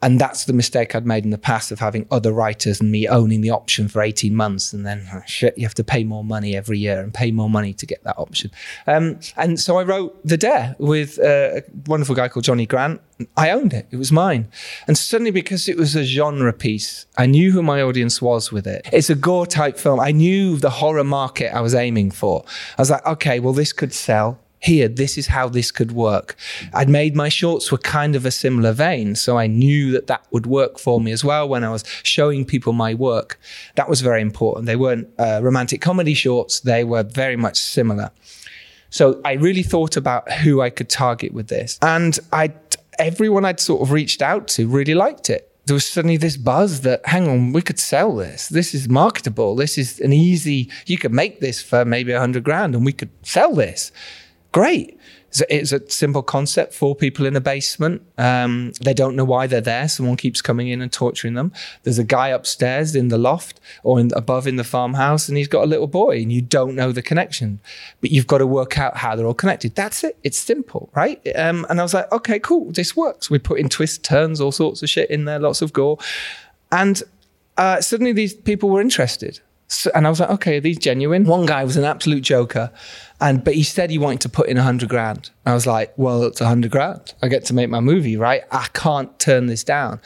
And that's the mistake I'd made in the past of having other writers and me owning the option for eighteen months. And then, oh, shit, you have to pay more money every year and pay more money to get that option. Um, and so I wrote The Dare with a wonderful guy called Johnny Grant. I owned it. It was mine. And suddenly, because it was a genre piece, I knew who my audience was with it. It's a gore type film. I knew the horror market I was aiming for. I was like, okay, well, this could sell. Here, this is how this could work. I'd made my shorts were kind of a similar vein, so I knew that that would work for me as well when I was showing people my work. That was very important. They weren't uh, romantic comedy shorts. They were very much similar. So I really thought about who I could target with this. And I, everyone I'd sort of reached out to really liked it. There was suddenly this buzz that, hang on, we could sell this. This is marketable. This is an easy, you could make this for maybe a hundred grand and we could sell this. Great. It's a simple concept. Four people in a basement. Um, they don't know why they're there. Someone keeps coming in and torturing them. There's a guy upstairs in the loft or in, above in the farmhouse, and he's got a little boy, and you don't know the connection. But you've got to work out how they're all connected. That's it. It's simple, right? Um, and I was like, okay, cool. This works. We put in twists, turns, all sorts of shit in there, lots of gore. And uh, suddenly these people were interested. So, and I was like, okay, are these genuine? One guy was an absolute joker. And, but he said he wanted to put in a hundred grand. I was like, well, it's a hundred grand. I get to make my movie, right? I can't turn this down.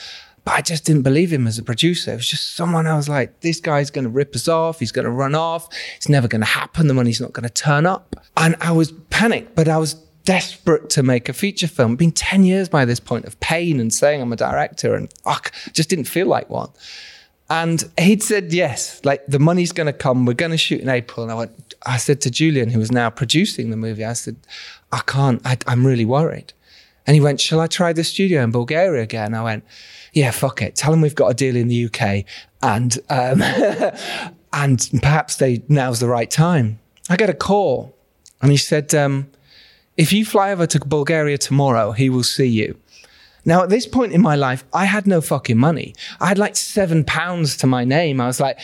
But I just didn't believe him as a producer. It was just someone I was like, this guy's going to rip us off. He's going to run off. It's never going to happen. The money's not going to turn up. And I was panicked, but I was desperate to make a feature film. It'd been ten years by this point of pain and saying I'm a director and fuck, just didn't feel like one. And he'd said, yes, like the money's going to come. We're going to shoot in April. And I went, I said to Julian, who was now producing the movie, I said, I can't, I, I'm really worried. And he went, shall I try the studio in Bulgaria again? I went, yeah, fuck it. Tell them we've got a deal in the U K. And, um, and perhaps they, now's the right time. I got a call and he said, um, if you fly over to Bulgaria tomorrow, he will see you. Now, at this point in my life, I had no fucking money. I had like seven pounds to my name. I was like,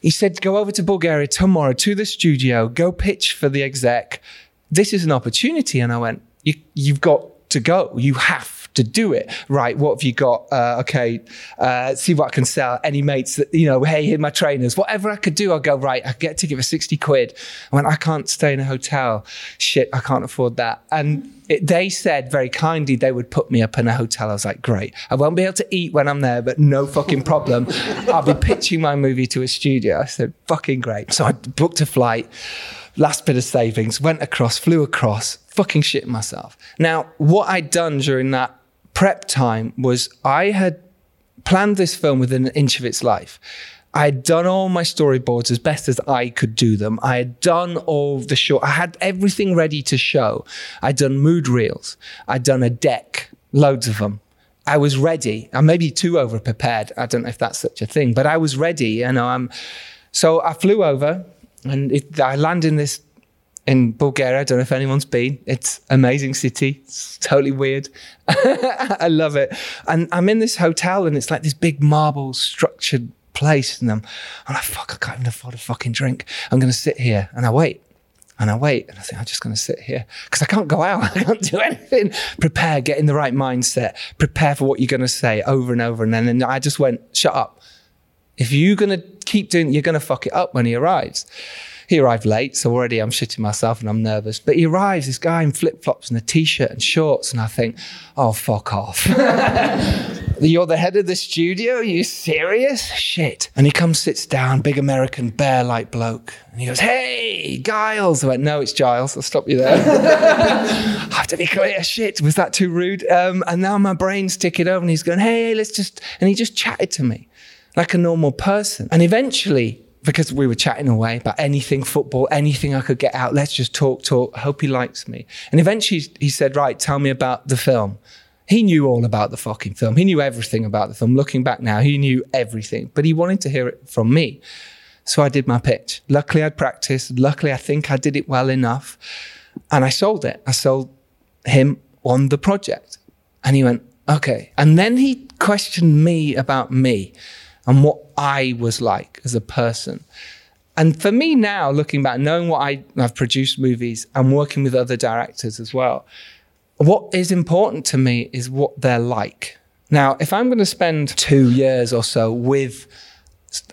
he said, go over to Bulgaria tomorrow to the studio, go pitch for the exec. This is an opportunity. And I went, you, you've got to go. You have to do it. Right. What have you got? Uh, okay. Uh, see what I can sell. Any mates that, you know, hey, here my trainers, whatever I could do. I'll go, right. I get a ticket for sixty quid. I went, I can't stay in a hotel. Shit. I can't afford that. And It, they said very kindly they would put me up in a hotel. I was like, great. I won't be able to eat when I'm there, but no fucking problem. I'll be pitching my movie to a studio. I said, fucking great. So I booked a flight, last bit of savings, went across, flew across, fucking shit myself. Now, what I'd done during that prep time was I had planned this film within an inch of its life. I'd done all my storyboards as best as I could do them. I had done all the short, I had everything ready to show. I'd done mood reels. I'd done a deck, loads of them. I was ready. I'm maybe too over prepared. I don't know if that's such a thing, but I was ready. You know, I'm, so I flew over and it, I landed in this in Bulgaria. I don't know if anyone's been. It's an amazing city. It's totally weird. I love it. And I'm in this hotel and it's like this big marble structured place. And I'm, I'm like, fuck, I can't even afford a fucking drink. I'm going to sit here. And I wait. And I wait. And I think I'm just going to sit here because I can't go out. I can't do anything. Prepare. Get in the right mindset. Prepare for what you're going to say over and over. And then and I just went, shut up. If you're going to keep doing, you're going to fuck it up when he arrives. He arrived late, so already I'm shitting myself and I'm nervous. But he arrives, this guy in flip-flops and a T-shirt and shorts, and I think, oh, fuck off. You're the head of the studio? Are you serious? Shit. And he comes, sits down, big American bear-like bloke. And he goes, hey, Giles. I went, no, it's Giles. I'll stop you there. I have to be clear. Shit, was that too rude? Um, and now my brain's ticking over, and he's going, hey, let's just... And he just chatted to me like a normal person. And eventually... because we were chatting away about anything, football, anything I could get out. Let's just talk, talk. I hope he likes me. And eventually he said, right, tell me about the film. He knew all about the fucking film. He knew everything about the film. Looking back now, he knew everything. But he wanted to hear it from me. So I did my pitch. Luckily, I'd practiced. Luckily, I think I did it well enough. And I sold it. I sold him on the project. And he went, okay. And then he questioned me about me and what I was like as a person. And for me now, looking back, knowing what I, I've produced movies and working with other directors as well, what is important to me is what they're like. Now, if I'm going to spend two years or so with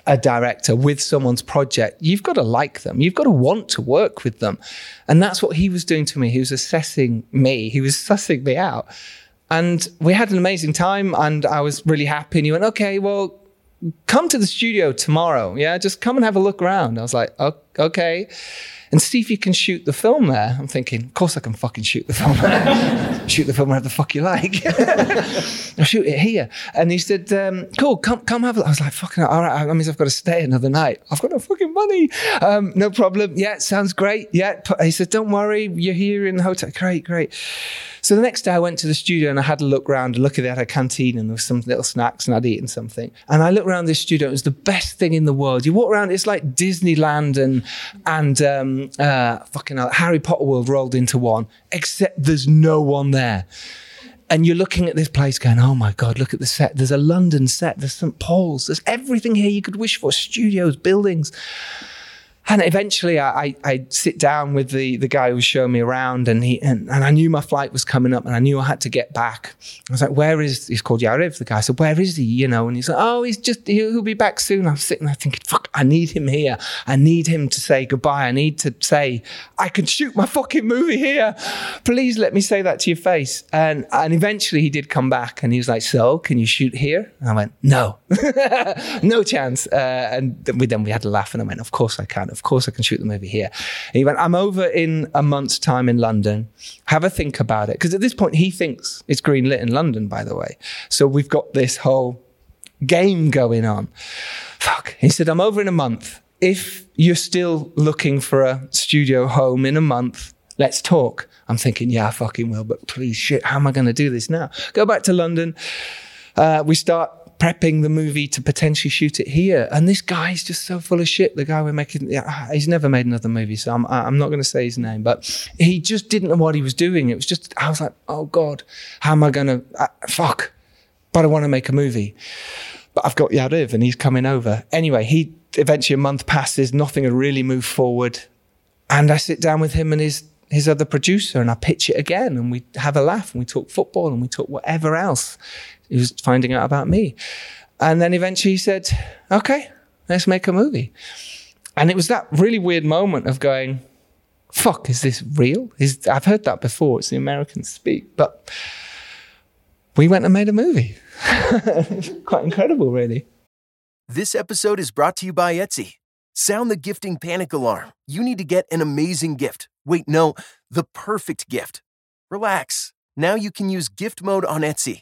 a director, with someone's project, you've got to like them. You've got to want to work with them. And that's what he was doing to me. He was assessing me. He was sussing me out. And we had an amazing time and I was really happy. And he went, okay, well, come to the studio tomorrow. Yeah, just come and have a look around. I was like, oh, okay. And see if you can shoot the film there. I'm thinking, of course I can fucking shoot the film there. Shoot the film wherever the fuck you like. I'll shoot it here. And he said, um, cool, come come have a look. I was like, fucking, all right, that means I've got to stay another night. I've got no fucking money. Um, no problem. Yeah, sounds great. Yeah. He said, don't worry, you're here in the hotel. Great, great. So the next day I went to the studio and I had a look around. Luckily they had a canteen and there was some little snacks and I'd eaten something. And I looked around this studio. It was the best thing in the world. You walk around, it's like Disneyland and and um, uh, fucking Harry Potter world rolled into one, except there's no one there. And you're looking at this place going, oh my God, look at the set. There's a London set. There's Saint Paul's. There's everything here you could wish for. Studios, buildings. And eventually I, I, I sit down with the, the guy who was showing me around and he and, and I knew my flight was coming up and I knew I had to get back. I was like, where is, he's called Yarev, the guy. I said, where is he? You know, and he's like, oh, he's just, he'll be back soon. I'm sitting there thinking, fuck, I need him here. I need him to say goodbye. I need to say, I can shoot my fucking movie here. Please let me say that to your face. And, and eventually he did come back and he was like, so can you shoot here? And I went, no, no chance. Uh, and then we, then we had a laugh and I went, of course I can. Of course I can shoot the movie here. And he went, I'm over in a month's time in London. Have a think about it. Because at this point, he thinks it's greenlit in London, by the way. So we've got this whole game going on. Fuck. He said, I'm over in a month. If you're still looking for a studio home in a month, let's talk. I'm thinking, yeah, I fucking will. But please, shit, how am I going to do this now? Go back to London. Uh, we start prepping the movie to potentially shoot it here. And this guy is just so full of shit. The guy we're making, yeah, he's never made another movie, so I'm, I'm not going to say his name, but he just didn't know what he was doing. It was just, I was like, oh God, how am I going to, uh, fuck, but I want to make a movie. But I've got Yariv and he's coming over. Anyway, he eventually a month passes, nothing had really moved forward. And I sit down with him and his his other producer and I pitch it again and we have a laugh and we talk football and we talk whatever else he was finding out about me. And then eventually he said, okay, let's make a movie. And it was that really weird moment of going, fuck, is this real? Is, I've heard that before, it's the Americans speak, but we went and made a movie. Quite incredible, really. This episode is brought to you by Etsy. Sound the gifting panic alarm. You need to get an amazing gift. Wait, no, the perfect gift. Relax. Now you can use gift mode on Etsy.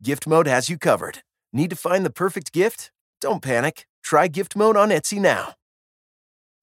Gift Mode has you covered. Need to find the perfect gift? Don't panic. Try Gift Mode on Etsy now.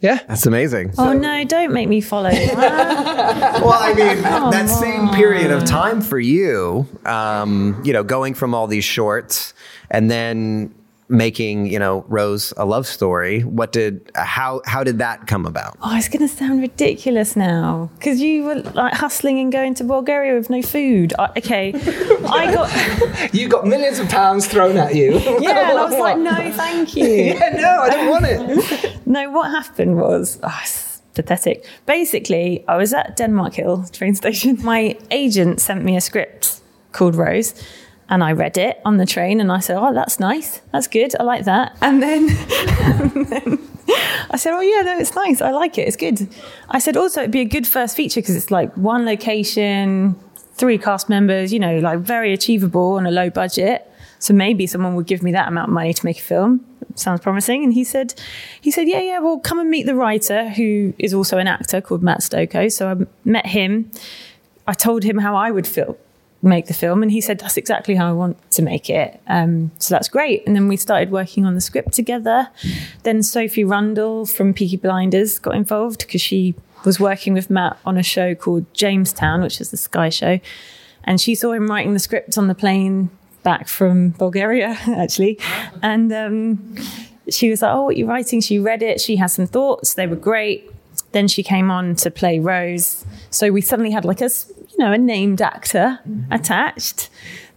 Yeah. That's amazing. Oh, so. No, don't make me follow that. Well, I mean, oh, that my. same period of time for you, um, you know, going from all these shorts and then making, you know, Rose: A Love Story. What did, how how did that come about? Oh, it's going to sound ridiculous now because you were like hustling and going to Bulgaria with no food. I, okay. I got... You got millions of pounds thrown at you. Yeah, and I was like, no, thank you. Yeah, no, I don't want it. No, what happened was... Oh, pathetic. Basically, I was at Denmark Hill train station. My agent sent me a script called Rose. And I read it on the train and I said, oh, that's nice. That's good. I like that. And then, and then I said, oh, yeah, no, it's nice. I like it. It's good. I said, also, it'd be a good first feature because it's like one location, three cast members, you know, like very achievable on a low budget. So maybe someone would give me that amount of money to make a film. Sounds promising. And he said, he said, yeah, yeah, well, come and meet the writer who is also an actor called Matt Stoko. So I met him. I told him how I would feel. Make the film, and he said that's exactly how I want to make it, um so that's great. And then we started working on the script together. Then Sophie Rundle from Peaky Blinders got involved because she was working with Matt on a show called Jamestown, which is the Sky show, and she saw him writing the script on the plane back from Bulgaria actually, and um she was like, oh, what are you writing? She read it, she had some thoughts, they were great. Then she came on to play Rose, so we suddenly had like a know, a named actor mm-hmm. attached.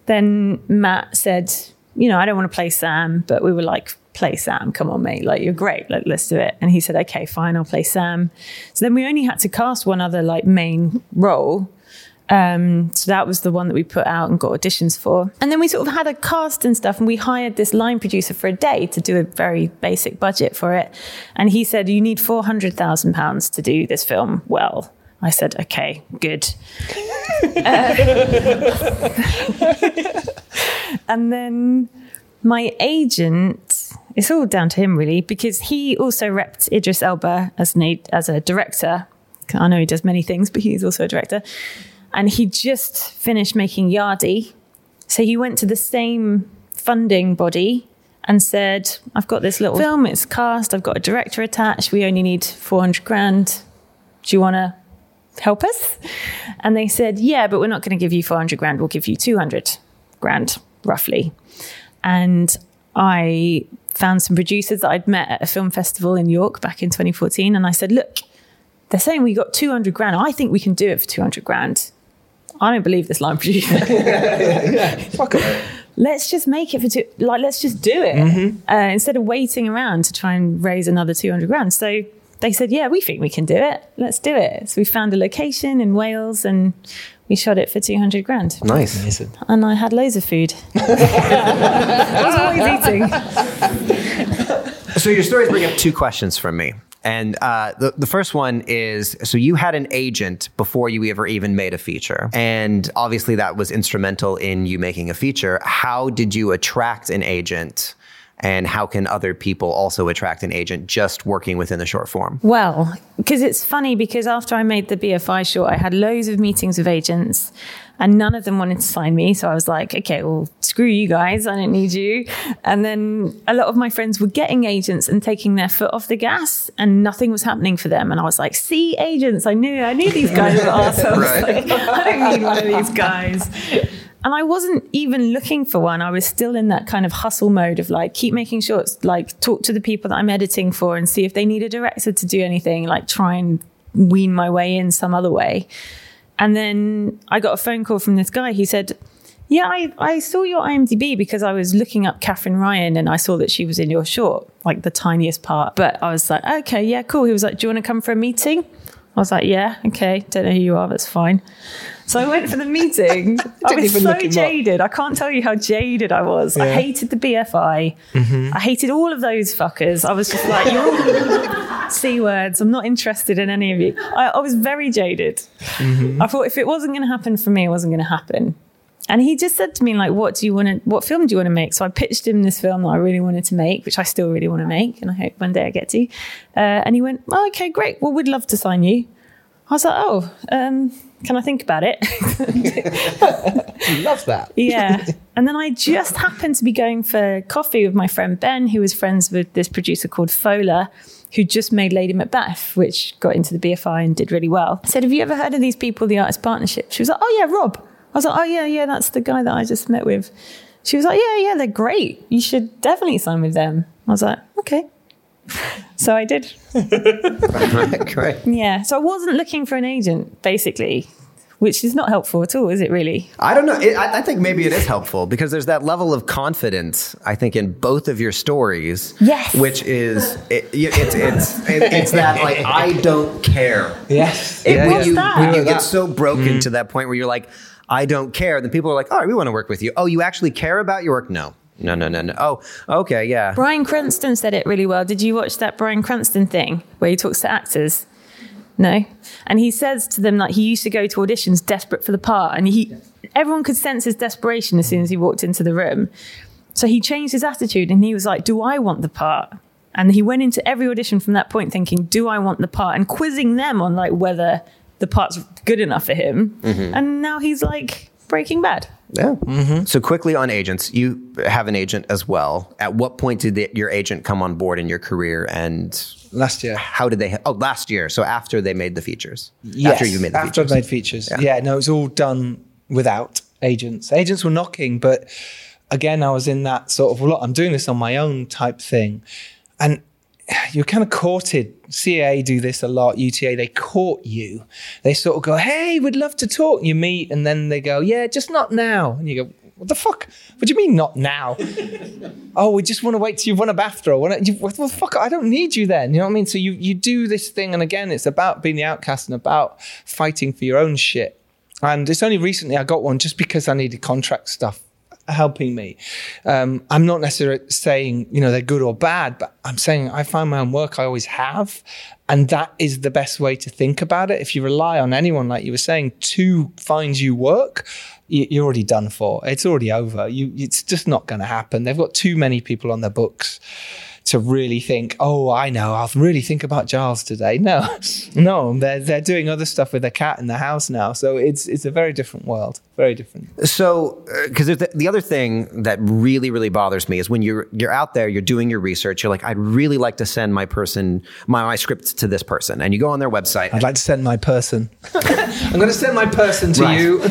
Then Matt said, you know, I don't want to play Sam, but we were like, play Sam, come on mate, like you're great, like let's do it. And he said, okay, fine, I'll play Sam. So then we only had to cast one other like main role. Um, so that was the one that we put out and got auditions for. And then we sort of had a cast and stuff, and we hired this line producer for a day to do a very basic budget for it. And he said, you need four hundred thousand pounds to do this film well. I said, okay, good. uh, and then my agent, it's all down to him really, because he also repped Idris Elba as, an, as a director. I know he does many things, but he's also a director. And he just finished making Yardi. So he went to the same funding body and said, I've got this little film, it's cast, I've got a director attached, we only need four hundred grand. Do you want to help us? And they said, yeah, but we're not going to give you four hundred grand, we'll give you two hundred grand roughly. And I found some producers that I'd met at a film festival in York back in twenty fourteen, and I said, look, they're saying we got two hundred grand, I think we can do it for two hundred grand. I don't believe this line producer. yeah, yeah, yeah. Fuck it. Let's just make it for two, like let's just do it mm-hmm. uh, instead of waiting around to try and raise another two hundred grand. So they said, yeah, we think we can do it. Let's do it. So we found a location in Wales and we shot it for two hundred grand. Nice. Amazing. And I had loads of food. I was always eating. So your stories bring up two questions from me. And uh, the, the first one is, so you had an agent before you ever even made a feature. And obviously that was instrumental in you making a feature. How did you attract an agent? And how can other people also attract an agent just working within the short form? Well, because it's funny, because after I made the B F I short, I had loads of meetings with agents and none of them wanted to sign me. So I was like, okay, well, screw you guys. I don't need you. And then a lot of my friends were getting agents and taking their foot off the gas and nothing was happening for them. And I was like, see, agents, I knew, I knew these guys were assholes. Right. Like, I don't need one of these guys. And I wasn't even looking for one. I was still in that kind of hustle mode of like, keep making shorts, like talk to the people that I'm editing for and see if they need a director to do anything, like try and wean my way in some other way. And then I got a phone call from this guy. He said, yeah, I, I saw your I M D B because I was looking up Catherine Ryan and I saw that she was in your short, like the tiniest part. But I was like, okay, yeah, cool. He was like, do you want to come for a meeting? I was like, yeah, okay, don't know who you are, that's fine. So I went for the meeting. I was so jaded. Up. I can't tell you how jaded I was. Yeah. I hated the B F I. Mm-hmm. I hated all of those fuckers. I was just like, you're all C words. I'm not interested in any of you. I, I was very jaded. Mm-hmm. I thought if it wasn't going to happen for me, it wasn't going to happen. And he just said to me, like, what do you want to, what film do you want to make? So I pitched him this film that I really wanted to make, which I still really want to make. And I hope one day I get to. Uh, and he went, oh, okay, great. Well, we'd love to sign you. I was like, oh, um, can I think about it? Love that. Yeah. And then I just happened to be going for coffee with my friend Ben, who was friends with this producer called Fola, who just made Lady Macbeth, which got into the B F I and did really well. I said, have you ever heard of these people, the Artist Partnership? She was like, oh, yeah, Rob. I was like, oh, yeah, yeah, that's the guy that I just met with. She was like, yeah, yeah, they're great. You should definitely sign with them. I was like, okay. So I did. Great. Yeah. So I wasn't looking for an agent, basically, which is not helpful at all, is it really? I don't know. It, I, I think maybe it is helpful because there's that level of confidence, I think, in both of your stories. Yes. Which is, it, it's it's it, it's that, like, I don't care. Yes. It, yeah, when, yeah. You, that? when you get so broken mm-hmm. to that point where you're like, I don't care. Then people are like, all right, we want to work with you. Oh, you actually care about your work? No, no, no, no, no. Oh, okay, yeah. Bryan Cranston said it really well. Did you watch that Bryan Cranston thing where he talks to actors? No. And he says to them, like, he used to go to auditions desperate for the part. And he, everyone could sense his desperation as soon as he walked into the room. So he changed his attitude and he was like, do I want the part? And he went into every audition from that point thinking, do I want the part? And quizzing them on, like, whether the part's good enough for him. Mm-hmm. And now he's like Breaking Bad. Yeah. Mm-hmm. So quickly on agents, you have an agent as well. At what point did the, your agent come on board in your career? And last year, how did they? Ha- oh, last year. So after they made the features. Yes. After you made the after features. After I made features. Yeah. yeah. No, it was all done without agents. Agents were knocking, but again, I was in that sort of, well, look, I'm doing this on my own type thing, and you're kind of courted. C A A do this a lot, U T A, they court you. They sort of go, hey, we'd love to talk. And you meet, and then they go, yeah, just not now. And you go, what the fuck? What do you mean not now? Oh, we just want to wait till you've won a BAFTA. Or, well, fuck, I don't need you then. You know what I mean? So you, you do this thing, and again, it's about being the outcast and about fighting for your own shit. And it's only recently I got one just because I needed contract stuff helping me. Um, I'm not necessarily saying, you know, they're good or bad, but I'm saying I find my own work, I always have. And that is the best way to think about it. If you rely on anyone, like you were saying, to find you work, you're already done for. It's already over. You, it's just not going to happen. They've got too many people on their books to really think, oh, I know, I'll really think about Giles today. No, no, they're, they're doing other stuff with their cat in the house now. So it's it's a very different world, very different. So, because uh, the, the other thing that really, really bothers me is when you're you're out there, you're doing your research, you're like, I'd really like to send my person, my, my script to this person. And you go on their website. I'd like to send my person. I'm going to send my person to right. you.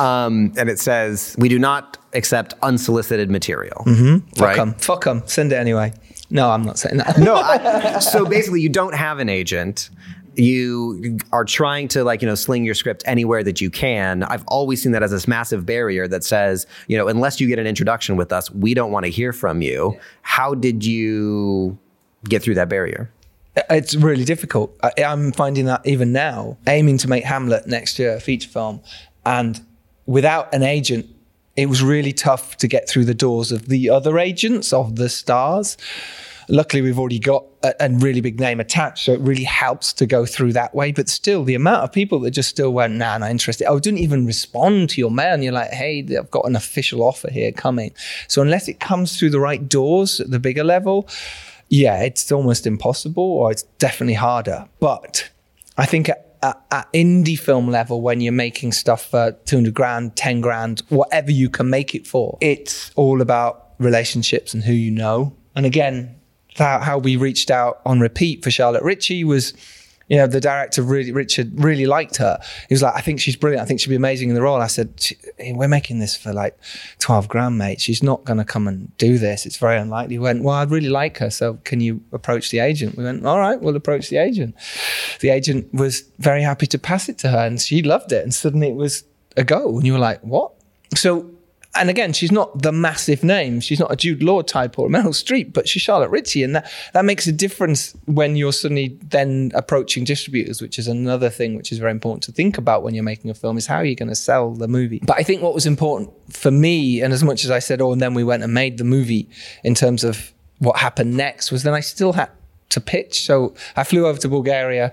um, and it says, we do not accept unsolicited material. Mm-hmm. Fuck right? them. Fuck them. Send it anyway. No, I'm not saying that. no. I, so basically, you don't have an agent. You are trying to, like, you know, sling your script anywhere that you can. I've always seen that as this massive barrier that says, you know, unless you get an introduction with us, we don't want to hear from you. How did you get through that barrier? It's really difficult. I, I'm finding that even now, aiming to make Hamlet next year, a feature film, and without an agent, it was really tough to get through the doors of the other agents, of the stars. Luckily, we've already got a, a really big name attached, so it really helps to go through that way. But still, the amount of people that just still went, nah, not interested. Oh, didn't even respond to your mail. And you're like, hey, I've got an official offer here coming. So unless it comes through the right doors at the bigger level, yeah, it's almost impossible, or it's definitely harder. But I think At, at indie film level, when you're making stuff for two hundred grand, ten grand, whatever you can make it for, it's all about relationships and who you know. And again, that, how we reached out on repeat for Charlotte Ritchie was, you know, the director, really, Richard, really liked her. He was like, I think she's brilliant. I think she'd be amazing in the role. I said, we're making this for like twelve grand, mate. She's not going to come and do this. It's very unlikely. He went, well, I'd really like her. So can you approach the agent? We went, all right, we'll approach the agent. The agent was very happy to pass it to her, and she loved it. And suddenly it was a go. And you were like, what? So and again, she's not the massive name. She's not a Jude Law type or Meryl Streep, but she's Charlotte Ritchie. And that, that makes a difference when you're suddenly then approaching distributors, which is another thing which is very important to think about when you're making a film, is how are you going to sell the movie? But I think what was important for me, and as much as I said, oh, and then we went and made the movie in terms of what happened next, was then I still had to pitch. So I flew over to Bulgaria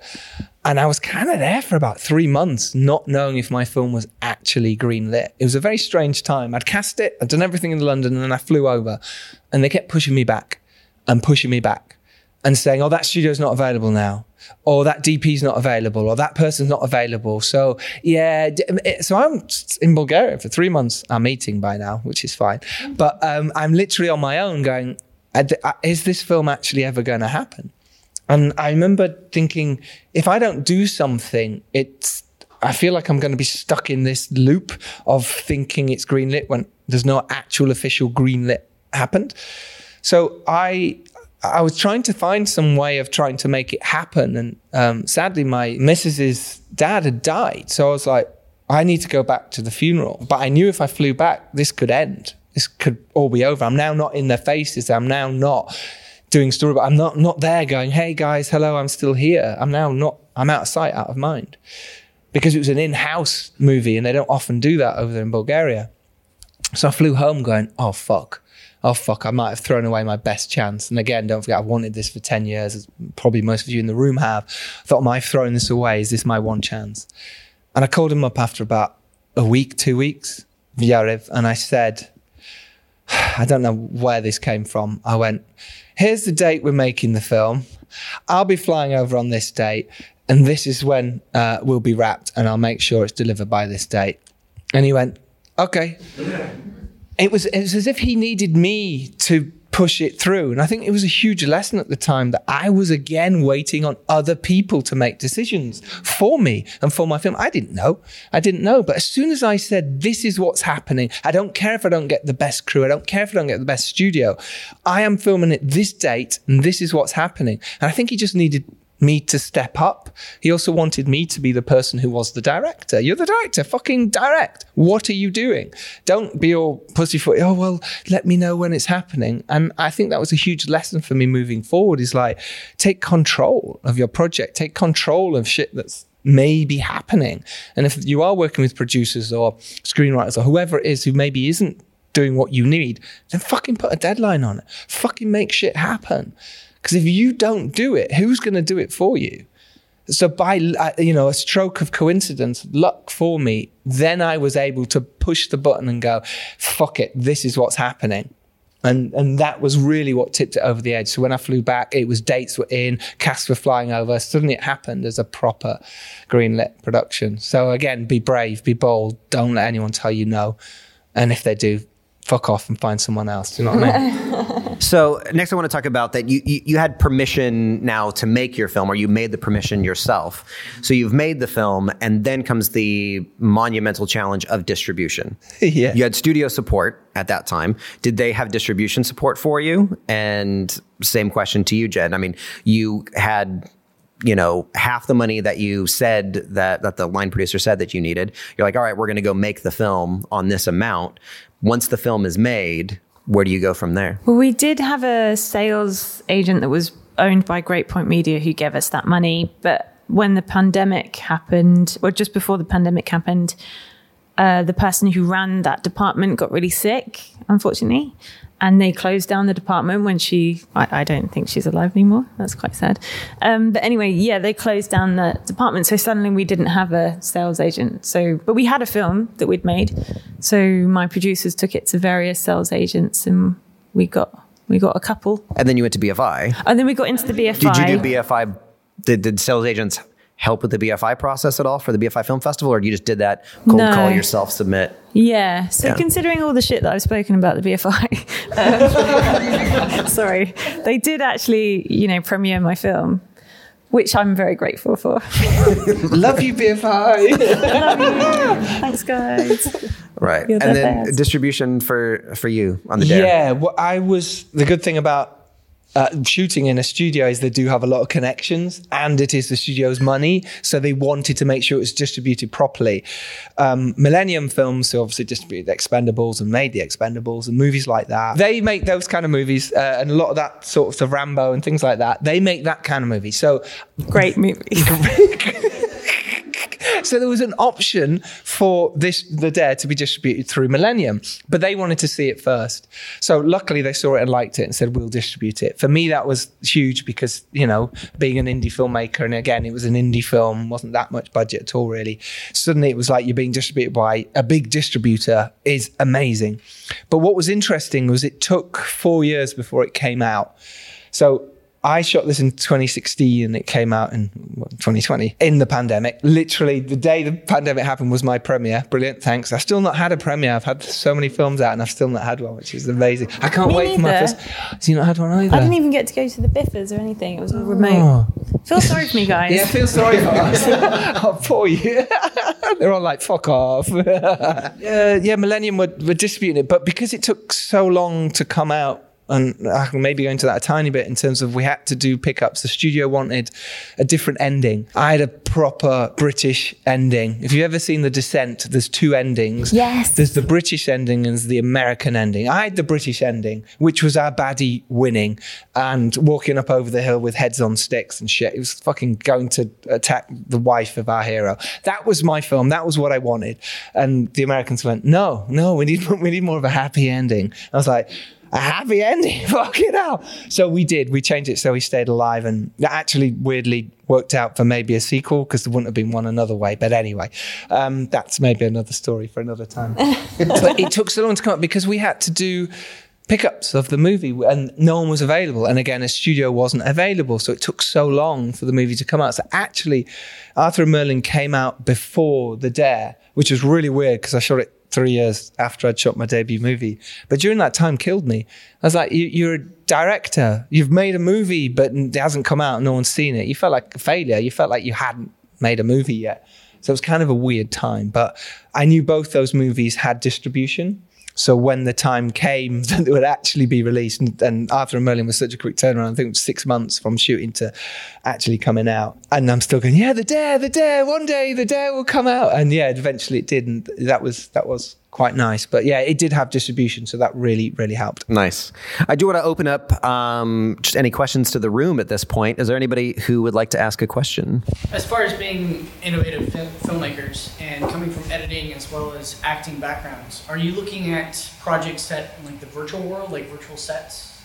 and I was kind of there for about three months, not knowing if my film was actually greenlit. It was a very strange time. I'd cast it, I'd done everything in London, and then I flew over and they kept pushing me back and pushing me back and saying, oh, that studio's not available now, or that D P's not available, or that person's not available. So yeah, so I'm in Bulgaria for three months. I'm eating by now, which is fine. But um, I'm literally on my own going, is this film actually ever going to happen? And I remember thinking, if I don't do something, it's, I feel like I'm going to be stuck in this loop of thinking it's greenlit when there's no actual official greenlit happened. So I, I was trying to find some way of trying to make it happen. And um, sadly, my missus's dad had died. So I was like, I need to go back to the funeral. But I knew if I flew back, this could end. This could all be over. I'm now not in their faces. I'm now not doing story, but I'm not not there going, hey guys, hello, I'm still here. I'm now not, I'm out of sight, out of mind. Because it was an in-house movie and they don't often do that over there in Bulgaria. So I flew home going, oh fuck, oh fuck, I might have thrown away my best chance. And again, don't forget, I've wanted this for ten years, as probably most of you in the room have. I thought, am I throwing this away? Is this my one chance? And I called him up after about a week, two weeks, Yarev, and I said, I don't know where this came from. I went, here's the date we're making the film. I'll be flying over on this date, and this is when uh, we'll be wrapped, and I'll make sure it's delivered by this date. And he went, okay. It was, it was as if he needed me to push it through. And I think it was a huge lesson at the time that I was again waiting on other people to make decisions for me and for my film. I didn't know. I didn't know. But as soon as I said, this is what's happening, I don't care if I don't get the best crew, I don't care if I don't get the best studio, I am filming it this date and this is what's happening. And I think he just needed me to step up. He also wanted me to be the person who was the director. You're the director, fucking direct. What are you doing? Don't be all pussyfoot. Oh, well, let me know when it's happening. And I think that was a huge lesson for me moving forward, is like, take control of your project, take control of shit that's maybe happening. And if you are working with producers or screenwriters or whoever it is who maybe isn't doing what you need, then fucking put a deadline on it. Fucking make shit happen. Because if you don't do it, who's going to do it for you? So by, you know, a stroke of coincidence, luck for me, then I was able to push the button and go, fuck it, this is what's happening. And and that was really what tipped it over the edge. So when I flew back, it was dates were in, casts were flying over. Suddenly it happened as a proper greenlit production. So again, be brave, be bold. Don't let anyone tell you no. And if they do, fuck off and find someone else. Do you know what I mean? So next I want to talk about that you, you you had permission now to make your film, or you made the permission yourself. So you've made the film, and then comes the monumental challenge of distribution. Yeah. You had studio support at that time. Did they have distribution support for you? And same question to you, Jen. I mean, you had, you know, half the money that you said that, that the line producer said that you needed. You're like, all right, we're going to go make the film on this amount. Once the film is made, where do you go from there? Well, we did have a sales agent that was owned by Great Point Media who gave us that money. But when the pandemic happened, or just before the pandemic happened, uh, the person who ran that department got really sick, unfortunately. And they closed down the department when she, I, I don't think she's alive anymore. That's quite sad. Um, but anyway, yeah, they closed down the department. So suddenly we didn't have a sales agent. So, but we had a film that we'd made. So my producers took it to various sales agents and we got, we got a couple. And then you went to B F I. And then we got into the B F I. Did you do B F I? Did, did sales agents help with the B F I process at all for the B F I Film Festival, or you just did that cold no. call yourself, submit? Yeah. So yeah. Considering all the shit that I've spoken about the B F I, um, sorry, they did actually, you know, premiere my film, which I'm very grateful for. Love you, B F I. Love you. Thanks, guys. Right. You're and the then best. Distribution for, for you on the Dare. Yeah. Well, I was, the good thing about Uh, shooting in a studio is they do have a lot of connections, and it is the studio's money, so they wanted to make sure it was distributed properly. Um, Millennium Films, who obviously distributed The Expendables and made The Expendables and movies like that, they make those kind of movies, uh, and a lot of that sort of stuff, Rambo and things like that, they make that kind of movie. So great movie. So there was an option for this, The Dare, to be distributed through Millennium, but they wanted to see it first. So luckily they saw it and liked it and said, we'll distribute it. For me, that was huge because, you know, being an indie filmmaker, and again, it was an indie film, wasn't that much budget at all, really. Suddenly it was like you're being distributed by a big distributor is amazing. But what was interesting was it took four years before it came out. So I shot this in twenty sixteen and it came out in twenty twenty, in the pandemic. Literally, the day the pandemic happened was my premiere. Brilliant, thanks. I've still not had a premiere. I've had so many films out and I've still not had one, which is amazing. I can't Me wait neither. for my first... So you not had one either? I didn't even get to go to the Biffers or anything. It was all remote. Oh. Feel sorry for me, guys. Yeah, feel sorry for us. Oh, poor you. They're all like, fuck off. uh, yeah, Millennium were, were distributing it, but because it took so long to come out, and I can maybe go into that a tiny bit in terms of we had to do pickups. The studio wanted a different ending. I had a proper British ending. If you've ever seen The Descent, there's two endings. Yes. There's the British ending and there's the American ending. I had the British ending, which was our baddie winning and walking up over the hill with heads on sticks and shit. It was fucking going to attack the wife of our hero. That was my film. That was what I wanted. And the Americans went, no, no, we need, we need more of a happy ending. I was like... a happy ending, fucking hell. So we did, we changed it so he stayed alive, and that actually weirdly worked out for maybe a sequel because there wouldn't have been one another way. But anyway, um, that's maybe another story for another time. But it took so long to come up because we had to do pickups of the movie and no one was available. And again, a studio wasn't available. So it took so long for the movie to come out. So actually, Arthur and Merlin came out before The Dare, which was really weird because I shot it three years after I'd shot my debut movie. But during that time killed me. I was like, you, you're a director. You've made a movie, but it hasn't come out. No one's seen it. You felt like a failure. You felt like you hadn't made a movie yet. So it was kind of a weird time. But I knew both those movies had distribution. So when the time came that it would actually be released, and, and Arthur and Merlin was such a quick turnaround, I think it was six months from shooting to actually coming out. And I'm still going, yeah, The Dare, The Dare, one day The Dare will come out. And yeah, eventually it did. And that was, that was quite nice. But yeah, it did have distribution. So that really, really helped. Nice. I do want to open up um, just any questions to the room at this point. Is there anybody who would like to ask a question? As far as being innovative fil- filmmakers and coming from editing as well as acting backgrounds, are you looking at projects set in like the virtual world, like virtual sets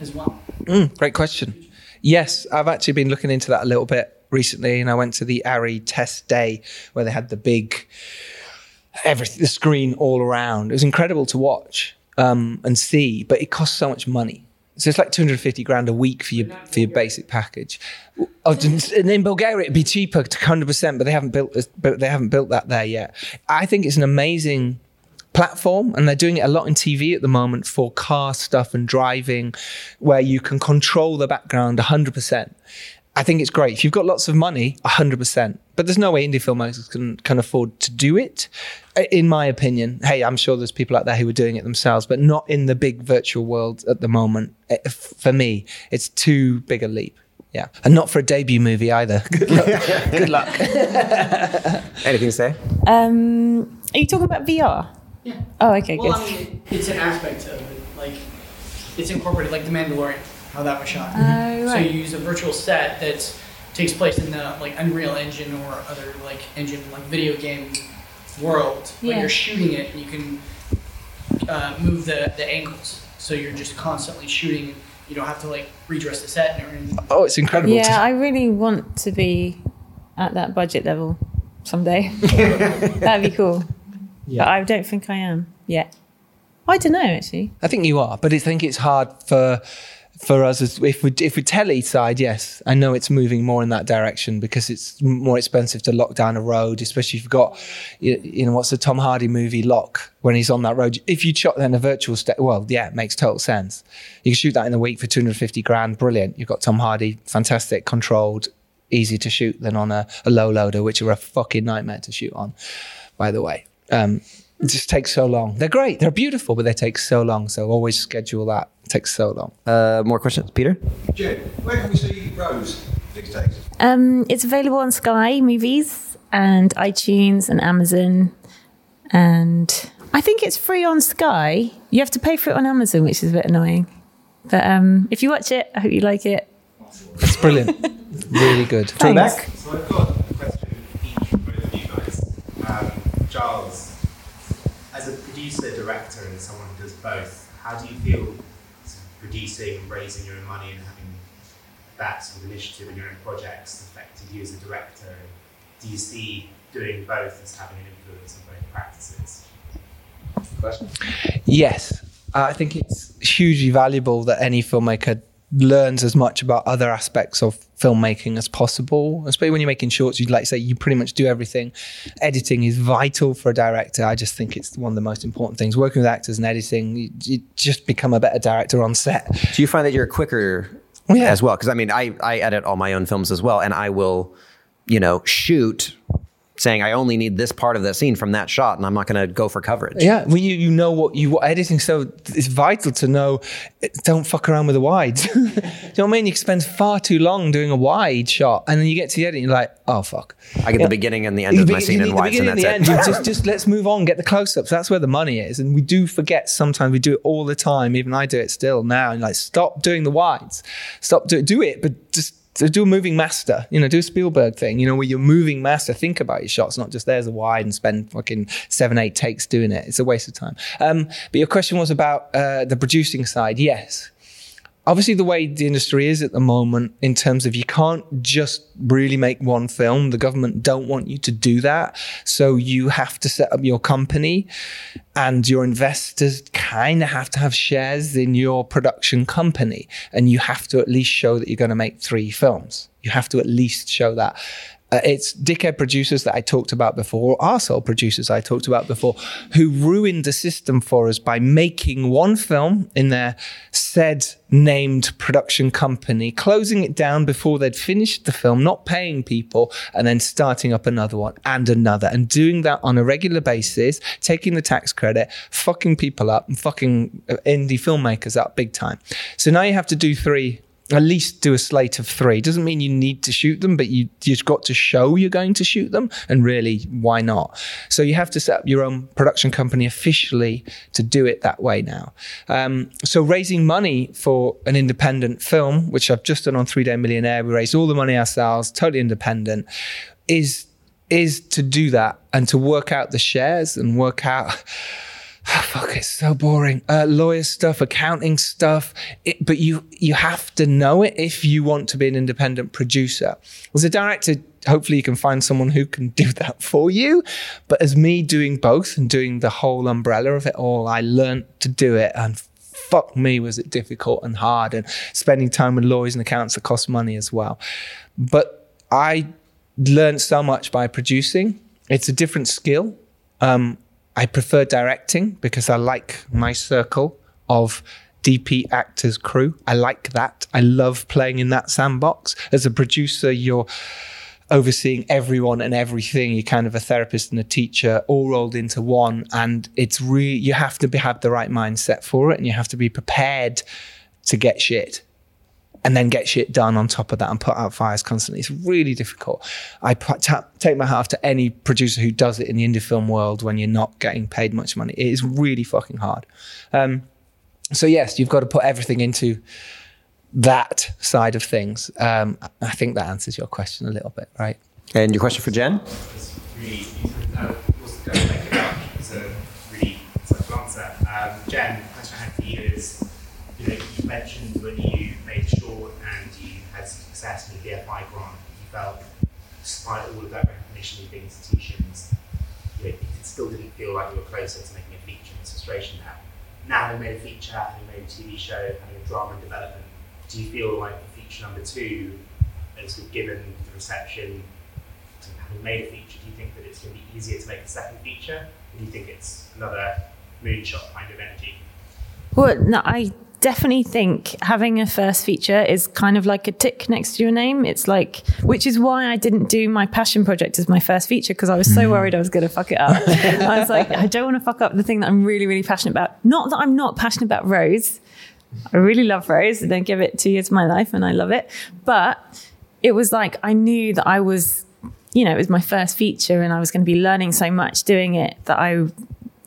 as well? Mm, great question. Yes, I've actually been looking into that a little bit recently. And I went to the ARRI test day where they had the big... everything, the screen all around. It was incredible to watch um, and see, but it costs so much money. So it's like two hundred fifty grand a week for your for your basic package. And in Bulgaria, it'd be cheaper to one hundred percent, but they haven't built but they haven't built that there yet. I think it's an amazing platform, and they're doing it a lot in T V at the moment for car stuff and driving, where you can control the background one hundred percent. I think it's great. If you've got lots of money, one hundred percent. But there's no way indie filmmakers can, can afford to do it, in my opinion. Hey, I'm sure there's people out there who are doing it themselves, but not in the big virtual world at the moment. It, for me, it's too big a leap. Yeah. And not for a debut movie either. Good luck. Good luck. Anything to say? Um, are you talking about V R? Yeah. Oh, okay, well, good. Well, I mean, it's an aspect of it. Like, it's incorporated, like The Mandalorian. How that was shot. Uh, right. So you use a virtual set that takes place in the like Unreal Engine or other like engine like video game world, yeah. Where you're shooting it and you can uh, move the, the angles. So you're just constantly shooting. You don't have to like redress the set and everything. Oh, it's incredible. Yeah, to- I really want to be at that budget level someday. That'd be cool. Yeah. But I don't think I am yet. I don't know actually. I think you are, but I think it's hard for. For us, if we if we telly side, yes, I know it's moving more in that direction because it's more expensive to lock down a road, especially if you've got, you, you know, what's the Tom Hardy movie, Lock, when he's on that road. If you shot then a virtual step, well, yeah, it makes total sense. You can shoot that in a week for two hundred fifty grand, brilliant. You've got Tom Hardy, fantastic, controlled, easy to shoot than on a, a low loader, which are a fucking nightmare to shoot on, by the way. Um, It just takes so long. They're great. They're beautiful, but they take so long. So always schedule that. It takes so long. Uh, more questions? Peter? Jim, where can we see Rose these days? Um, it's available on Sky Movies and iTunes and Amazon. And I think it's free on Sky. You have to pay for it on Amazon, which is a bit annoying. But um, if you watch it, I hope you like it. It's brilliant. Really good. Thanks. Thanks. So I've got a question for both of you guys. Um, Giles, as a producer, director, and someone who does both, how do you feel producing and raising your own money and having that sort of initiative in your own projects affected you as a director? Do you see doing both as having an influence on both practices? Question? Yes. I think it's hugely valuable that any filmmaker learns as much about other aspects of filmmaking as possible, especially when you're making shorts. You'd like to say you pretty much do everything. Editing is vital for a director. I just think it's one of the most important things. Working with actors and editing, you, you just become a better director on set. Do you find that you're quicker yeah. as well? Because I mean, I, I edit all my own films as well, and I will, you know, shoot saying I only need this part of that scene from that shot, and I'm not going to go for coverage. Yeah, well, you, you know what you what editing, so it's vital to know, don't fuck around with the wides. Do you know what I mean? You spend far too long doing a wide shot, and then you get to the edit, and you're like, oh, fuck. I get yeah. the beginning and the end you of be, my scene in wides, and that's and it. End, just, just let's move on, get the close-ups. That's where the money is, and we do forget sometimes. We do it all the time. Even I do it still now, and like, stop doing the wides. Stop, do, do it, but just, So do a moving master, you know, do a Spielberg thing, you know, where you're moving master, think about your shots, not just there's a wide and spend fucking seven, eight takes doing it. It's a waste of time. Um, but your question was about uh, the producing side. Yes. Obviously, the way the industry is at the moment in terms of you can't just really make one film. The government don't want you to do that. So you have to set up your company, and your investors kind of have to have shares in your production company. And you have to at least show that you're going to make three films. You have to at least show that. Uh, it's dickhead producers that I talked about before, or arsehole producers I talked about before, who ruined the system for us by making one film in their said named production company, closing it down before they'd finished the film, not paying people, and then starting up another one and another, and doing that on a regular basis, taking the tax credit, fucking people up, and fucking indie filmmakers up big time. So now you have to do three. At least do a slate of three. Doesn't mean you need to shoot them, but you, you've got to show you're going to shoot them. And really, why not? So you have to set up your own production company officially to do it that way now. Um, so raising money for an independent film, which I've just done on Three Day Millionaire, we raised all the money ourselves, totally independent, is is to do that and to work out the shares and work out... Oh, fuck, it's so boring. Uh, lawyer stuff, accounting stuff. It, but you you have to know it if you want to be an independent producer. As a director, hopefully you can find someone who can do that for you. But as me doing both and doing the whole umbrella of it all, I learned to do it. And fuck me, was it difficult and hard. And spending time with lawyers and accountants that cost money as well. But I learned so much by producing. It's a different skill. Um, I prefer directing because I like my circle of D P, actors, crew. I like that. I love playing in that sandbox. As a producer, you're overseeing everyone and everything. You're kind of a therapist and a teacher all rolled into one. And it's really, you have to be, have the right mindset for it, and you have to be prepared to get shit. And then get shit done on top of that and put out fires constantly. It's really difficult. I t- take my hat off to any producer who does it in the indie film world when you're not getting paid much money. It is really fucking hard. Um, so yes, you've got to put everything into that side of things. Um, I think that answers your question a little bit, right? And your question for Jen? It's really, uh, what's the thing about? It's a really insightful answer. Um, Jen, the question I had for you is, you know, you mentioned when you made short and you had success with the F I grant, you felt, despite all of that recognition of the institutions, you know, it still didn't feel like you were closer to making a feature. It's frustrating now. Now having made a feature, having made a T V show, having a drama in development, do you feel like the feature number two, as we've given the reception to having made a feature, do you think that it's going to be easier to make a second feature? Or do you think it's another moonshot kind of energy? Well, no, I... definitely think having a first feature is kind of like a tick next to your name. It's like, which is why I didn't do my passion project as my first feature, because I was so worried I was going to fuck it up. I was like, I don't want to fuck up the thing that I'm really, really passionate about. Not that I'm not passionate about Rose. I really love Rose, and I give it two years of my life and I love it. But it was like, I knew that I was, you know, it was my first feature and I was going to be learning so much doing it that I,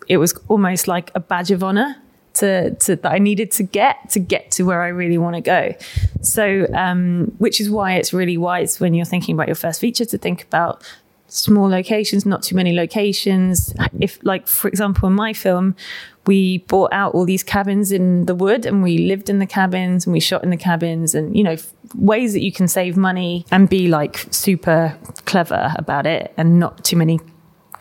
it was almost like a badge of honor to, to that I needed to get, to get to where I really want to go. So, um, which is why it's really wise when you're thinking about your first feature to think about small locations, not too many locations. If, like, for example, in my film, we bought out all these cabins in the wood and we lived in the cabins and we shot in the cabins, and, you know, f- ways that you can save money and be like super clever about it and not too many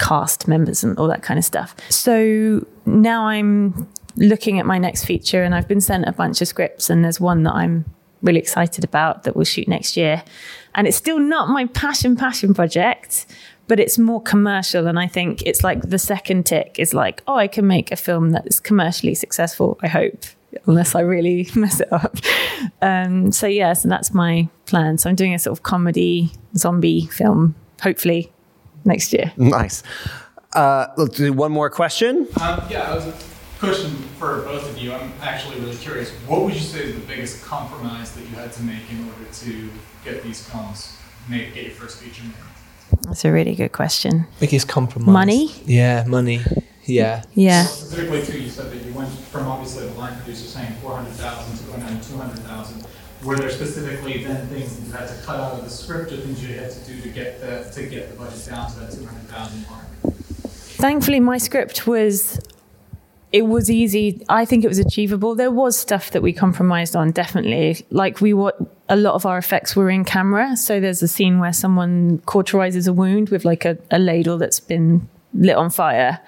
cast members and all that kind of stuff. So now I'm looking at my next feature and I've been sent a bunch of scripts, and there's one that I'm really excited about that we'll shoot next year. And it's still not my passion, passion project, but it's more commercial. And I think it's like the second tick is like, oh, I can make a film that is commercially successful, I hope, unless I really mess it up. Um, so yeah, so that's my plan. So I'm doing a sort of comedy zombie film, hopefully next year. Nice. Uh, let's do one more question. Um, yeah, I was... Question for both of you. I'm actually really curious. What would you say is the biggest compromise that you had to make in order to get these films made, get your first feature made? That's a really good question. Biggest compromise. Money? Yeah, money. Yeah. Yeah. So specifically, too, you said that you went from obviously the line producer saying four hundred thousand to going down to two hundred thousand. Were there specifically then things that you had to cut out of the script, or things you had to do to get the to get the budget down to that two hundred thousand mark? Thankfully, my script was. It was easy. I think it was achievable. There was stuff that we compromised on, definitely. Like we were, a lot of our effects were in camera. So there's a scene where someone cauterizes a wound with like a, a ladle that's been lit on fire.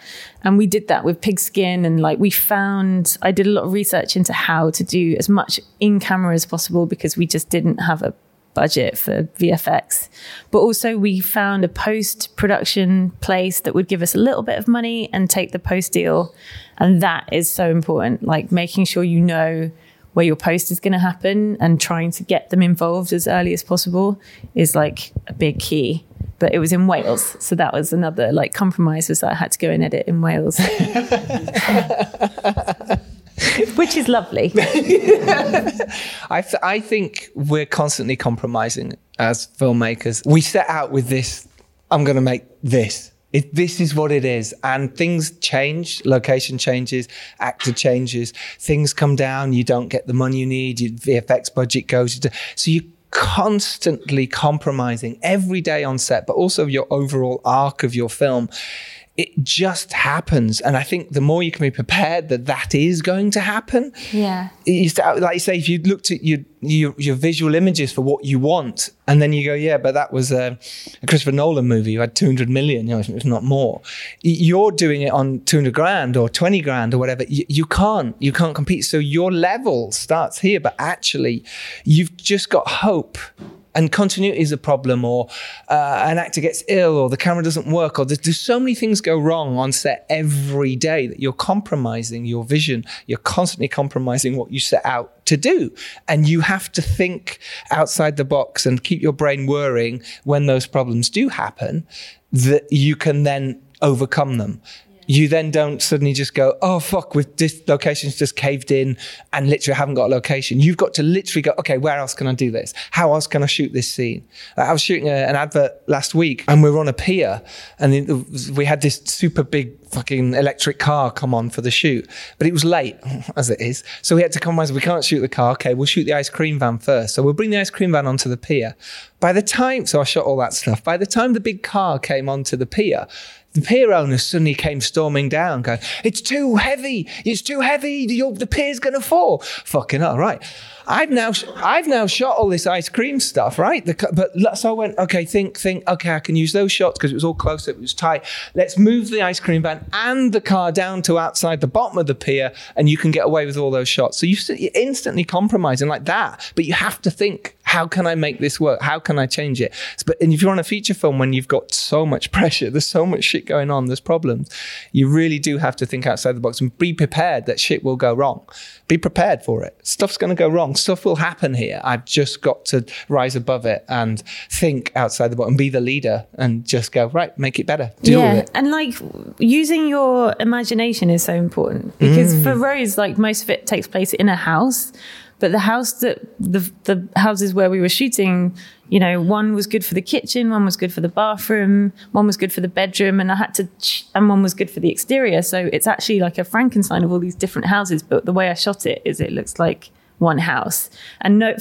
And we did that with pig skin. And like we found, I did a lot of research into how to do as much in camera as possible, because we just didn't have a budget for V F X. But also we found a post-production place that would give us a little bit of money and take the post deal. And that is so important, like making sure you know where your post is going to happen and trying to get them involved as early as possible is like a big key. But it was in Wales, so that was another like compromise, was that I had to go and edit in Wales. Which is lovely. I, th- I think we're constantly compromising as filmmakers. We set out with this, I'm going to make this. It, this is what it is. And things change, location changes, actor changes, things come down, you don't get the money you need, your V F X budget goes. So you're constantly compromising every day on set, but also your overall arc of your film. It just happens. And I think the more you can be prepared that that is going to happen. Yeah. You start, like you say, if you looked at your, your your visual images for what you want, and then you go, yeah, but that was a, a Christopher Nolan movie. You had two hundred million, you know, if not more. You're doing it on two hundred grand or twenty grand or whatever. You, you can't, you can't compete. So your level starts here, but actually you've just got hope. And continuity is a problem, or uh, an actor gets ill, or the camera doesn't work, or there's, there's so many things go wrong on set every day that you're compromising your vision. You're constantly compromising what you set out to do. And you have to think outside the box and keep your brain worrying when those problems do happen, that you can then overcome them. You then don't suddenly just go, oh, fuck, with this location's just caved in and literally haven't got a location. You've got to literally go, okay, where else can I do this? How else can I shoot this scene? I was shooting a, an advert last week, and we were on a pier, and it, we had this super big fucking electric car come on for the shoot, but it was late, as it is. So we had to compromise, we can't shoot the car. Okay, we'll shoot the ice cream van first. So we'll bring the ice cream van onto the pier. By the time, so I shot all that stuff. By the time the big car came onto the pier, the pier owner suddenly came storming down, going, it's too heavy, it's too heavy, You're, the pier's going to fall. Fucking all right. I've now sh- I've now shot all this ice cream stuff, right? The, but so I went, okay, think, think, okay, I can use those shots because it was all close up, it was tight. Let's move the ice cream van and the car down to outside the bottom of the pier, and you can get away with all those shots. So you, you're instantly compromising like that, but you have to think, How can I make this work? How can I change it? But and if you're on a feature film, when you've got so much pressure, there's so much shit going on, there's problems, you really do have to think outside the box and be prepared that shit will go wrong. Be prepared for it. Stuff's going to go wrong. Stuff will happen here. I've just got to rise above it and think outside the box and be the leader and just go, right, make it better. Deal yeah. with it. And like using your imagination is so important because mm. for Rose, like most of it takes place in a house. But the house that the the houses where we were shooting, you know, one was good for the kitchen, one was good for the bathroom, one was good for the bedroom, and I had to, and one was good for the exterior. So it's actually like a Frankenstein of all these different houses. But the way I shot it is, it looks like one house, and no,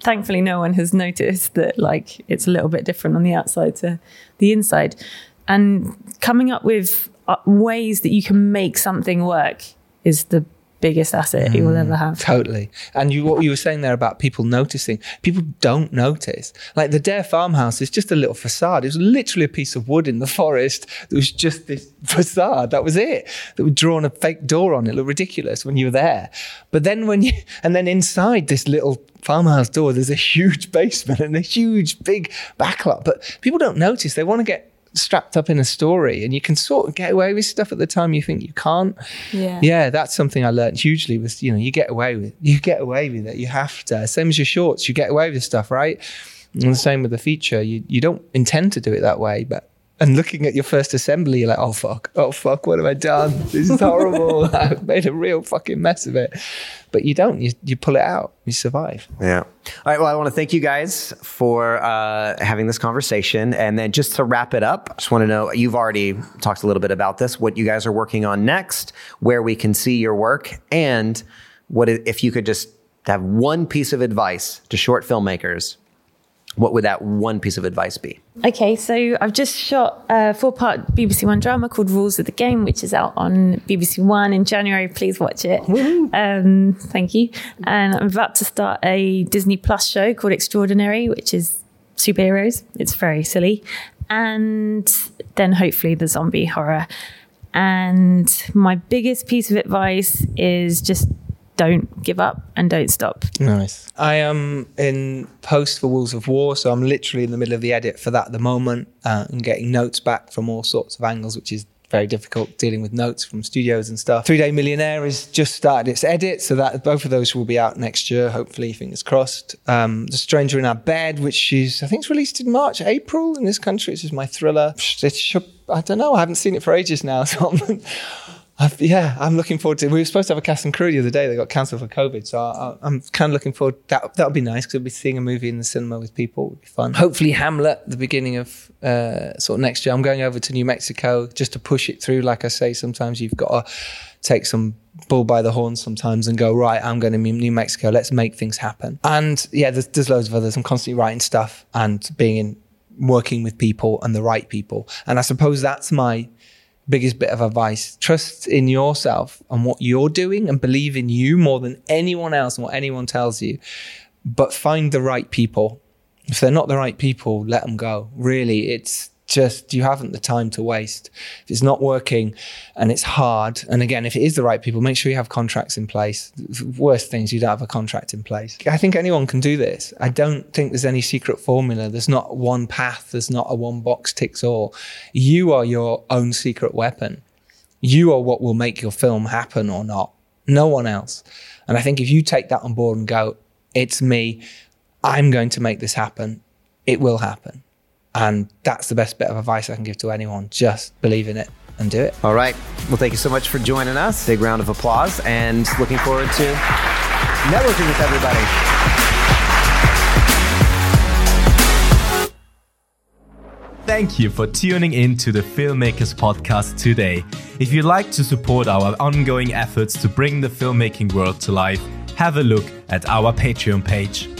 thankfully, no one has noticed that like it's a little bit different on the outside to the inside. And coming up with ways that you can make something work is the biggest asset he mm, will ever have. Totally. And you, what you were saying there about people noticing, people don't notice. Like the Dare farmhouse is just a little facade. It was literally a piece of wood in the forest. There was just this facade. That was it. That we'd drawn a fake door on. It looked ridiculous when you were there. But then when you, and then inside this little farmhouse door, there's a huge basement and a huge big backlot. But people don't notice. They want to get strapped up in a story, and you can sort of get away with stuff at the time you think you can't. Yeah, yeah, that's something I learned hugely was, you know, you get away with, you get away with it. You have to. Same as your shorts, you get away with stuff, right? And the same with the feature. You you don't intend to do it that way, but and looking at your first assembly, you're like, oh fuck, oh fuck, what have I done? This is horrible. I've made a real fucking mess of it. But you don't. You you pull it out. You survive. Yeah. All right. Well, I want to thank you guys for uh, having this conversation. And then just to wrap it up, I just want to know, you've already talked a little bit about this, what you guys are working on next, where we can see your work, and what if you could just have one piece of advice to short filmmakers, what would that one piece of advice be? Okay, so I've just shot a four-part B B C One drama called Rules of the Game, which is out on B B C One in January. Please watch it. Um, thank you. And I'm about to start a Disney Plus show called Extraordinary, which is superheroes. It's very silly. And then hopefully the zombie horror. And my biggest piece of advice is just don't give up and don't stop. Nice. I am in post for Wolves of War, so I'm literally in the middle of the edit for that at the moment uh, and getting notes back from all sorts of angles, which is very difficult, dealing with notes from studios and stuff. Three Day Millionaire has just started its edit, so that both of those will be out next year, hopefully, fingers crossed. Um, The Stranger in Our Bed, which is, I think it's released in March, April in this country. It's just my thriller. It should, I don't know, I haven't seen it for ages now, so I'm... I've, yeah, I'm looking forward to it. We were supposed to have a cast and crew the other day. They got cancelled for COVID. So I, I'm kind of looking forward. That that would be nice because I'll be seeing a movie in the cinema with people. It would be fun. Hopefully Hamlet, the beginning of uh, sort of next year. I'm going over to New Mexico just to push it through. Like I say, sometimes you've got to take some bull by the horns sometimes and go, right, I'm going to New Mexico. Let's make things happen. And yeah, there's, there's loads of others. I'm constantly writing stuff and being in, working with people and the right people. And I suppose that's my biggest bit of advice. Trust in yourself and what you're doing and believe in you more than anyone else and what anyone tells you. But find the right people. If they're not the right people, let them go. Really, it's just, you haven't the time to waste. If it's not working and it's hard, and again, if it is the right people, make sure you have contracts in place. Worst things, you don't have a contract in place. I think anyone can do this. I don't think there's any secret formula. There's not one path. There's not a one box ticks all. You are your own secret weapon. You are what will make your film happen or not. No one else. And I think if you take that on board and go, it's me, I'm going to make this happen, it will happen. And that's the best bit of advice I can give to anyone. Just believe in it and do it. All right. Well, thank you so much for joining us. Big round of applause and looking forward to networking with everybody. Thank you for tuning in to the Filmmakers Podcast today. If you'd like to support our ongoing efforts to bring the filmmaking world to life, have a look at our Patreon page.